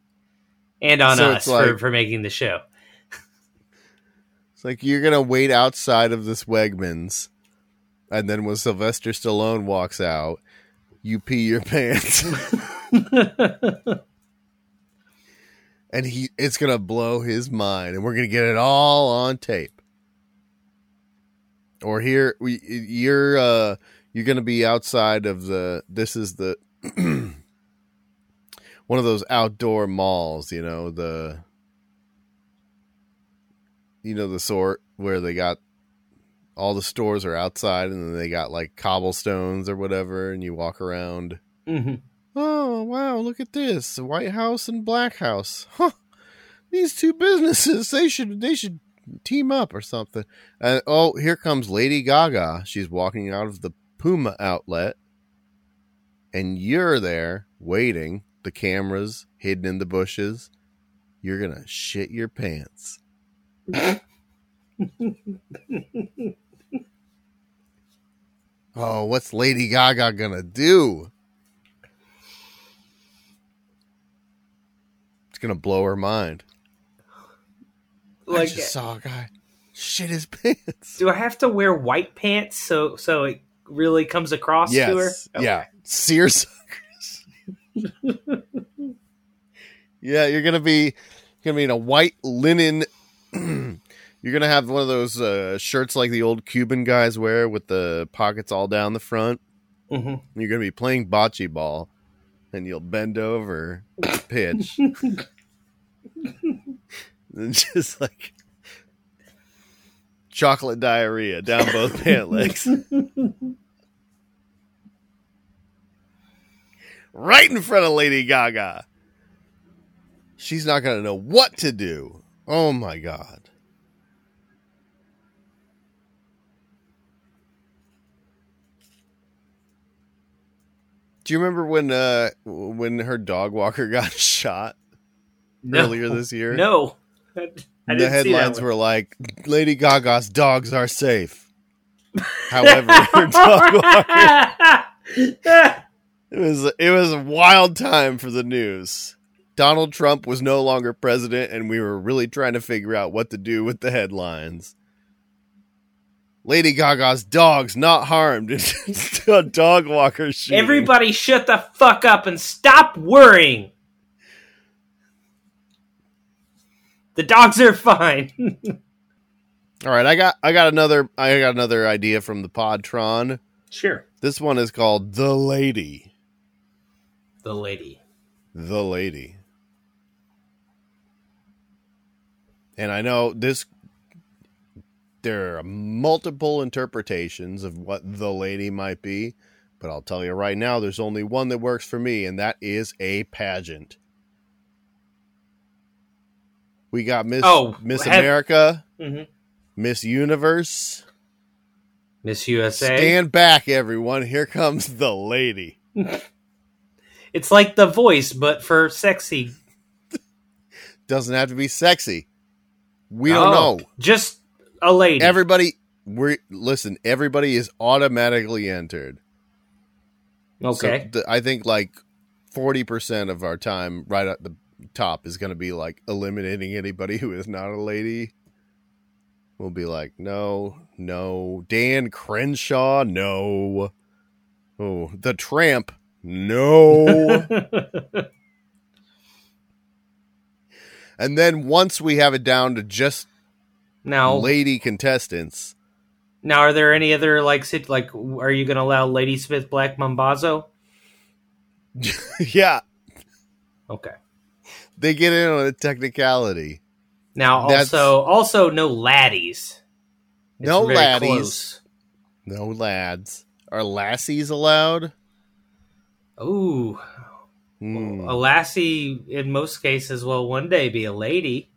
and on us for making the show. It's like, you're going to wait outside of this Wegmans, and then when Sylvester Stallone walks out, you pee your pants. And it's going to blow his mind, and we're going to get it all on tape. Or here, you're going to be outside of this is one of those outdoor malls, the sort where they got all the stores are outside, and then they got like cobblestones or whatever, and you walk around. Mm-hmm. Oh, wow, look at this. White House and Black House. Huh. These two businesses, they should team up or something. And here comes Lady Gaga. She's walking out of the Puma outlet, and you're there waiting. The camera's hidden in the bushes. You're going to shit your pants. Oh, what's Lady Gaga going to do? It's going to blow her mind. Like, I just saw a guy shit his pants. Do I have to wear white pants so it really comes across to her? Okay. Yeah. Seersuckers. Yeah, you're going to be in a white linen. You're going to have one of those shirts like the old Cuban guys wear with the pockets all down the front. Mm-hmm. You're going to be playing bocce ball, and you'll bend over the pitch. And just like chocolate diarrhea down both pant legs. Right in front of Lady Gaga. She's not going to know what to do. Oh my God. Do you remember when her dog walker got shot earlier this year? No. I didn't. The headlines were like, Lady Gaga's dogs are safe. However, her dog walker. It was a wild time for the news. Donald Trump was no longer president, and we were really trying to figure out what to do with the headlines. Lady Gaga's dog's not harmed. It's a dog walker shooting. Everybody shut the fuck up and stop worrying. The dogs are fine. All right, I got another idea from the Podtron. Sure. This one is called The Lady. The Lady. The Lady. And I know this. There are multiple interpretations of what the lady might be, but I'll tell you right now, there's only one that works for me, and that is a pageant. We got Miss America, mm-hmm. Miss Universe, Miss USA. Stand back, everyone. Here comes the lady. It's like The Voice, but for sexy. Doesn't have to be sexy. We don't know. Just a lady. Everybody is automatically entered. Okay. So I think like 40% of our time right at the top is going to be like eliminating anybody who is not a lady. We'll be like, no. Dan Crenshaw, no. Oh, the Tramp, no. And then once we have it down to just now, lady contestants. Now, are there any other like? Are you going to allow Ladysmith Black Mambazo? Yeah. Okay. They get in on a technicality. Now, also no laddies. It's no laddies. Close. No lads. Are lassies allowed? Ooh, well, a lassie in most cases will one day be a lady.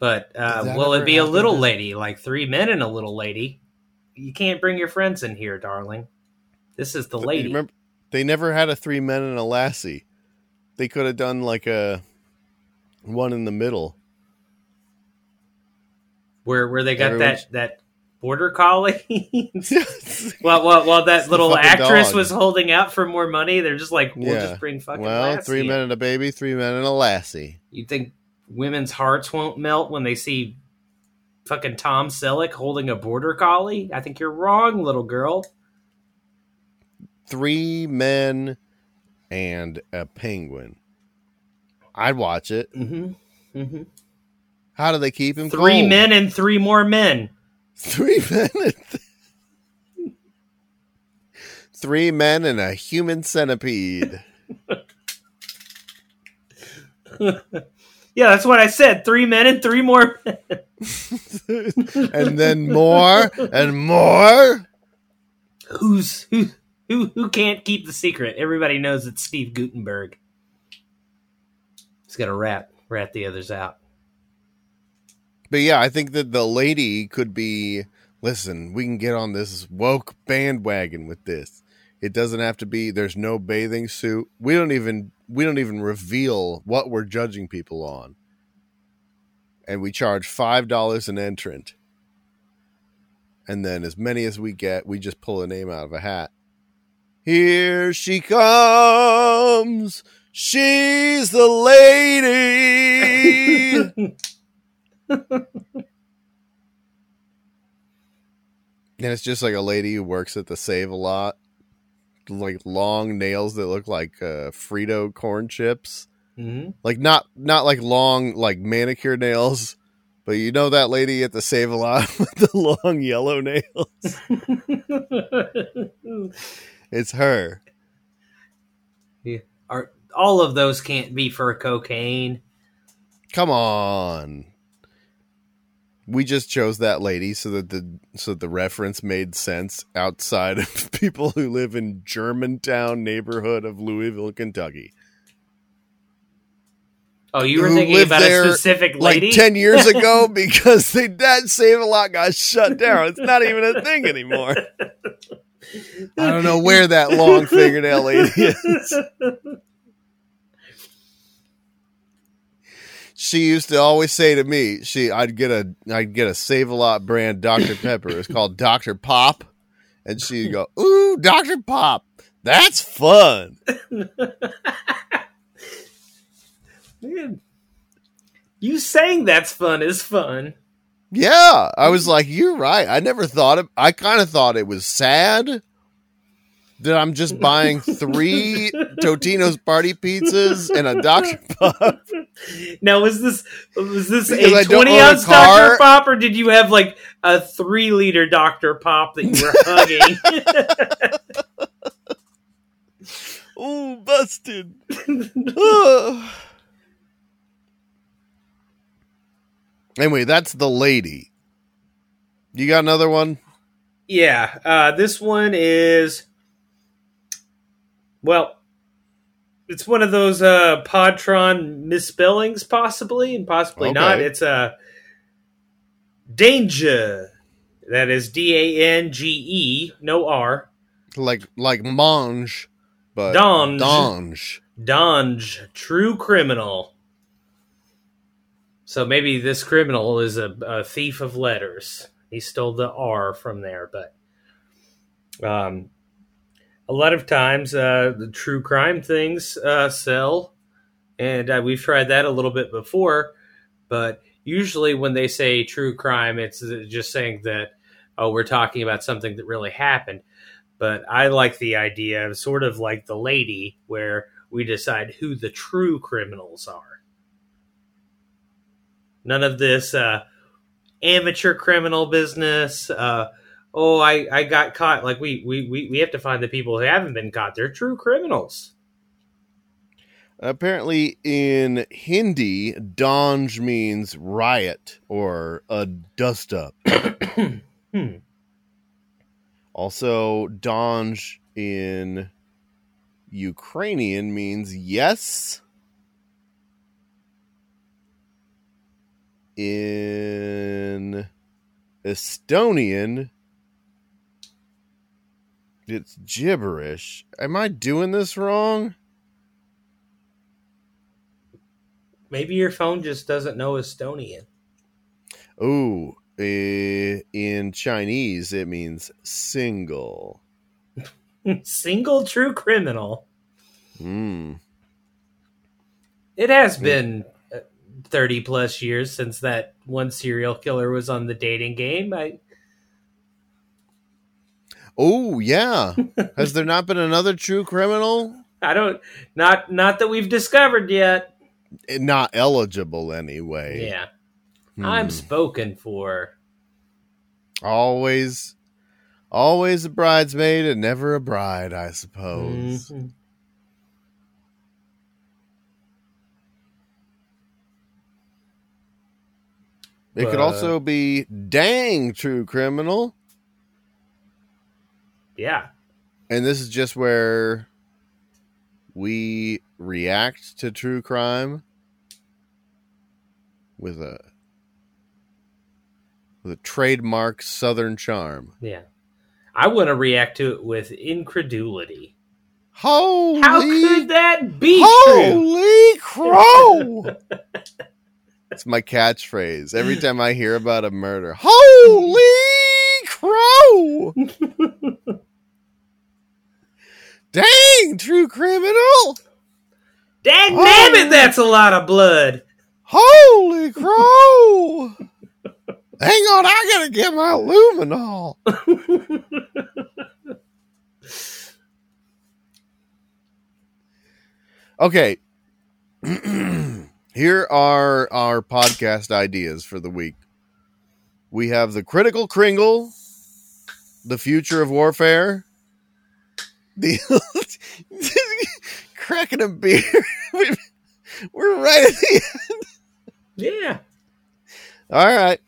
But will it be a little lady, like three men and a little lady? You can't bring your friends in here, darling. This is the lady. Remember, they never had a three men and a lassie. They could have done like a one in the middle. Where they got that border collies. While that little actress dog. Was holding out for more money, they're just like, we'll just bring fucking Lassie. 3 men and a baby, 3 men and a Lassie. You think women's hearts won't melt when they see fucking Tom Selleck holding a border collie? I think you're wrong, little girl. 3 men and a penguin. I'd watch it. Mm-hmm. Mm-hmm. How do they keep him? 3 cold? Men and 3 more men. 3 men. And 3 men and a human centipede. Yeah, that's what I said. 3 men and 3 more men. And then more and more. Who can't keep the secret? Everybody knows it's Steve Gutenberg. He's got to rat the others out. But yeah, I think that the lady could be, listen, we can get on this woke bandwagon with this. It doesn't have to be, there's no bathing suit. We don't even reveal what we're judging people on. And we charge $5 an entrant. And then as many as we get, we just pull a name out of a hat. Here she comes. She's the lady. And it's just like a lady who works at the Save-A-Lot. Like long nails that look like Frito corn chips. Mm-hmm. Like not like long like manicure nails, but you know that lady at the Save-A-Lot with the long yellow nails. It's her. Yeah. All of those can't be for cocaine. Come on. We just chose that lady so that the reference made sense outside of people who live in Germantown neighborhood of Louisville, Kentucky. Oh, you were thinking about a specific lady? Like 10 years ago because that Save-A-Lot got shut down. It's not even a thing anymore. I don't know where that long fingernail lady is. She used to always say to me, I'd get a Save-A-Lot brand Dr. Pepper. It's called Dr. Pop. And she'd go, ooh, Dr. Pop. That's fun. Man, you saying that's fun is fun. Yeah. I was like, you're right. I never thought it. I kind of thought it was sad that I'm just buying 3 Totino's party pizzas and a Dr. Pop. Now, was this a 20-ounce Dr. Pop, or did you have like a 3-liter Dr. Pop that you were hugging? Ooh, busted. Anyway, that's the lady. You got another one? Yeah. This one is... Well, it's one of those Podtron misspellings, possibly, and possibly not. It's danger. That is D-A-N-G-E, no R. Like mange, but Donge, true criminal. So maybe this criminal is a thief of letters. He stole the R from there, but... A lot of times, the true crime things sell, and we've tried that a little bit before, but usually when they say true crime, it's just saying that, oh, we're talking about something that really happened. But I like the idea of sort of like the lady, where we decide who the true criminals are. None of this amateur criminal business, oh, I got caught. Like we have to find the people who haven't been caught. They're true criminals. Apparently in Hindi, Donge means riot or a dust up. Also, Donge in Ukrainian means yes. In Estonian, it's gibberish. Am I doing this wrong? Maybe your phone just doesn't know Estonian. Ooh, In Chinese, it means single. Single true criminal. Mm. It has been 30 plus years since that one serial killer was on the dating game. Oh yeah. Has there not been another true criminal? I don't, not that we've discovered yet. Not eligible anyway. Yeah. I'm spoken for. Always a bridesmaid and never a bride, I suppose. Mm-hmm. It could also be dang true criminal. Yeah. And this is just where we react to true crime with a trademark Southern charm. Yeah. I want to react to it with incredulity. Holy! How could that be true? Holy crow! It's my catchphrase every time I hear about a murder. Holy crow! Dang, true criminal! Dang, damn it, that's a lot of blood! Holy crow! Hang on, I gotta get my luminol. Okay. Here are our podcast ideas for the week. We have the critical Kringle, the future of warfare, the cracking a beer. We're right at the end. Yeah. All right.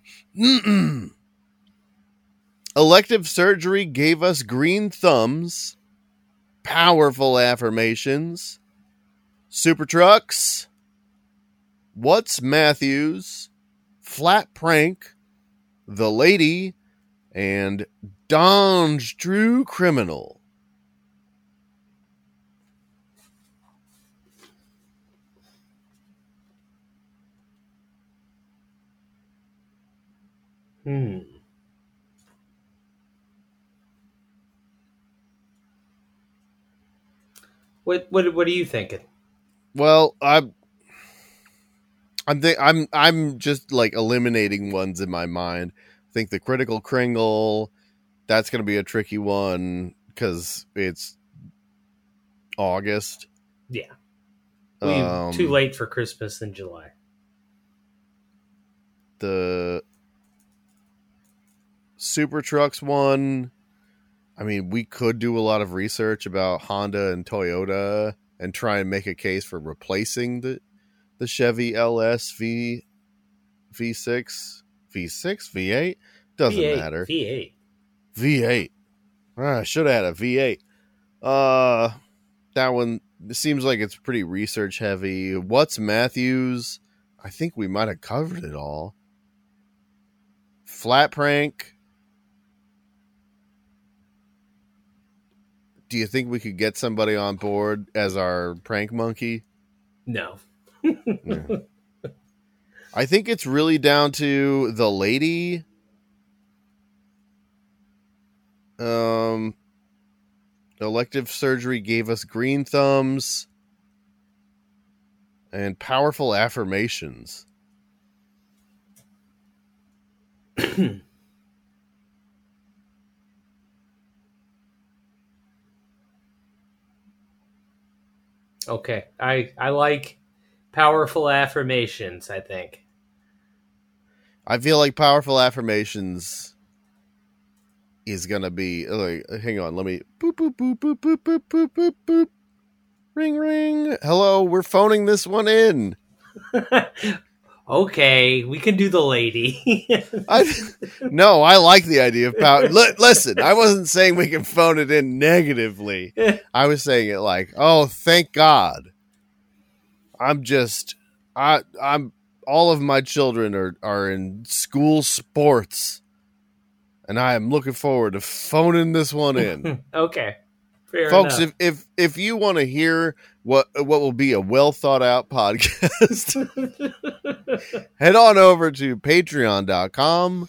Elective surgery gave us green thumbs, powerful affirmations, super trucks, what's Matthews, flat prank, the lady, and Don's true criminal. What are you thinking? Well, I'm just like eliminating ones in my mind. I think the critical Kringle, that's going to be a tricky one because it's August. Yeah, too late for Christmas in July. The Super Trucks one, I mean, we could do a lot of research about Honda and Toyota and try and make a case for replacing the Chevy LS V8. Doesn't matter. V8. I should have had a V8. That one seems like it's pretty research heavy. What's Matthews? I think we might have covered it all. Flat prank. Do you think we could get somebody on board as our prank monkey? No. Yeah. I think it's really down to the lady. Elective surgery gave us green thumbs and powerful affirmations. Okay, I like powerful affirmations, I think. I feel like powerful affirmations is going to be... Like, hang on, let me... Boop, boop, boop, boop, boop, boop, boop, boop, boop. Ring, ring. Hello, we're phoning this one in. Okay, we can do the lady. I like the idea of power. Listen, I wasn't saying we can phone it in negatively. I was saying it like, oh, thank God. I'm all of my children are in school sports, and I am looking forward to phoning this one in. Okay. Fair folks, enough. If you want to hear what will be a well thought out podcast, head on over to patreon.com/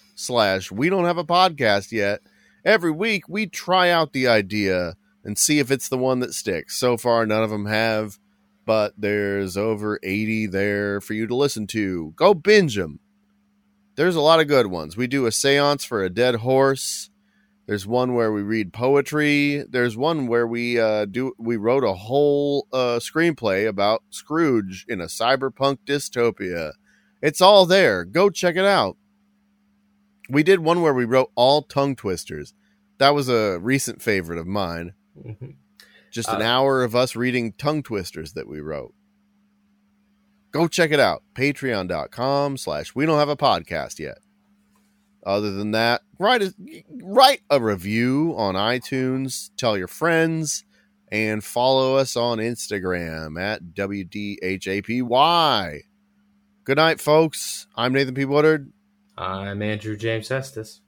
We Don't Have a Podcast Yet. Every week we try out the idea and see if it's the one that sticks. So far, none of them have, but there's over 80 there for you to listen to. Go binge them. There's a lot of good ones. We do a seance for a dead horse. There's one where we read poetry. There's one where we wrote a whole screenplay about Scrooge in a cyberpunk dystopia. It's all there. Go check it out. We did one where we wrote all tongue twisters. That was a recent favorite of mine. Mm-hmm. Just an hour of us reading tongue twisters that we wrote. Go check it out. Patreon.com/ We Don't Have a Podcast Yet. Other than that, write a review on iTunes, tell your friends, and follow us on Instagram at WDHAPY. Good night, folks. I'm Nathan P. Woodard. I'm Andrew James Estes.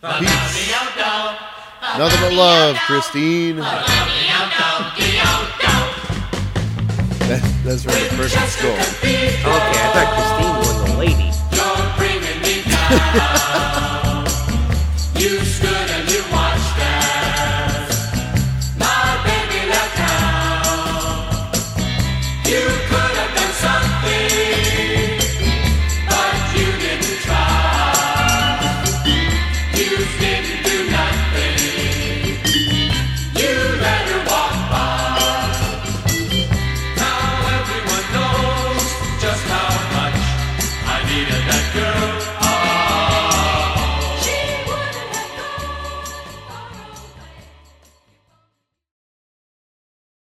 Peace. Nothing but love, Christine. That's where the person's going. Okay, I thought Christine was a lady.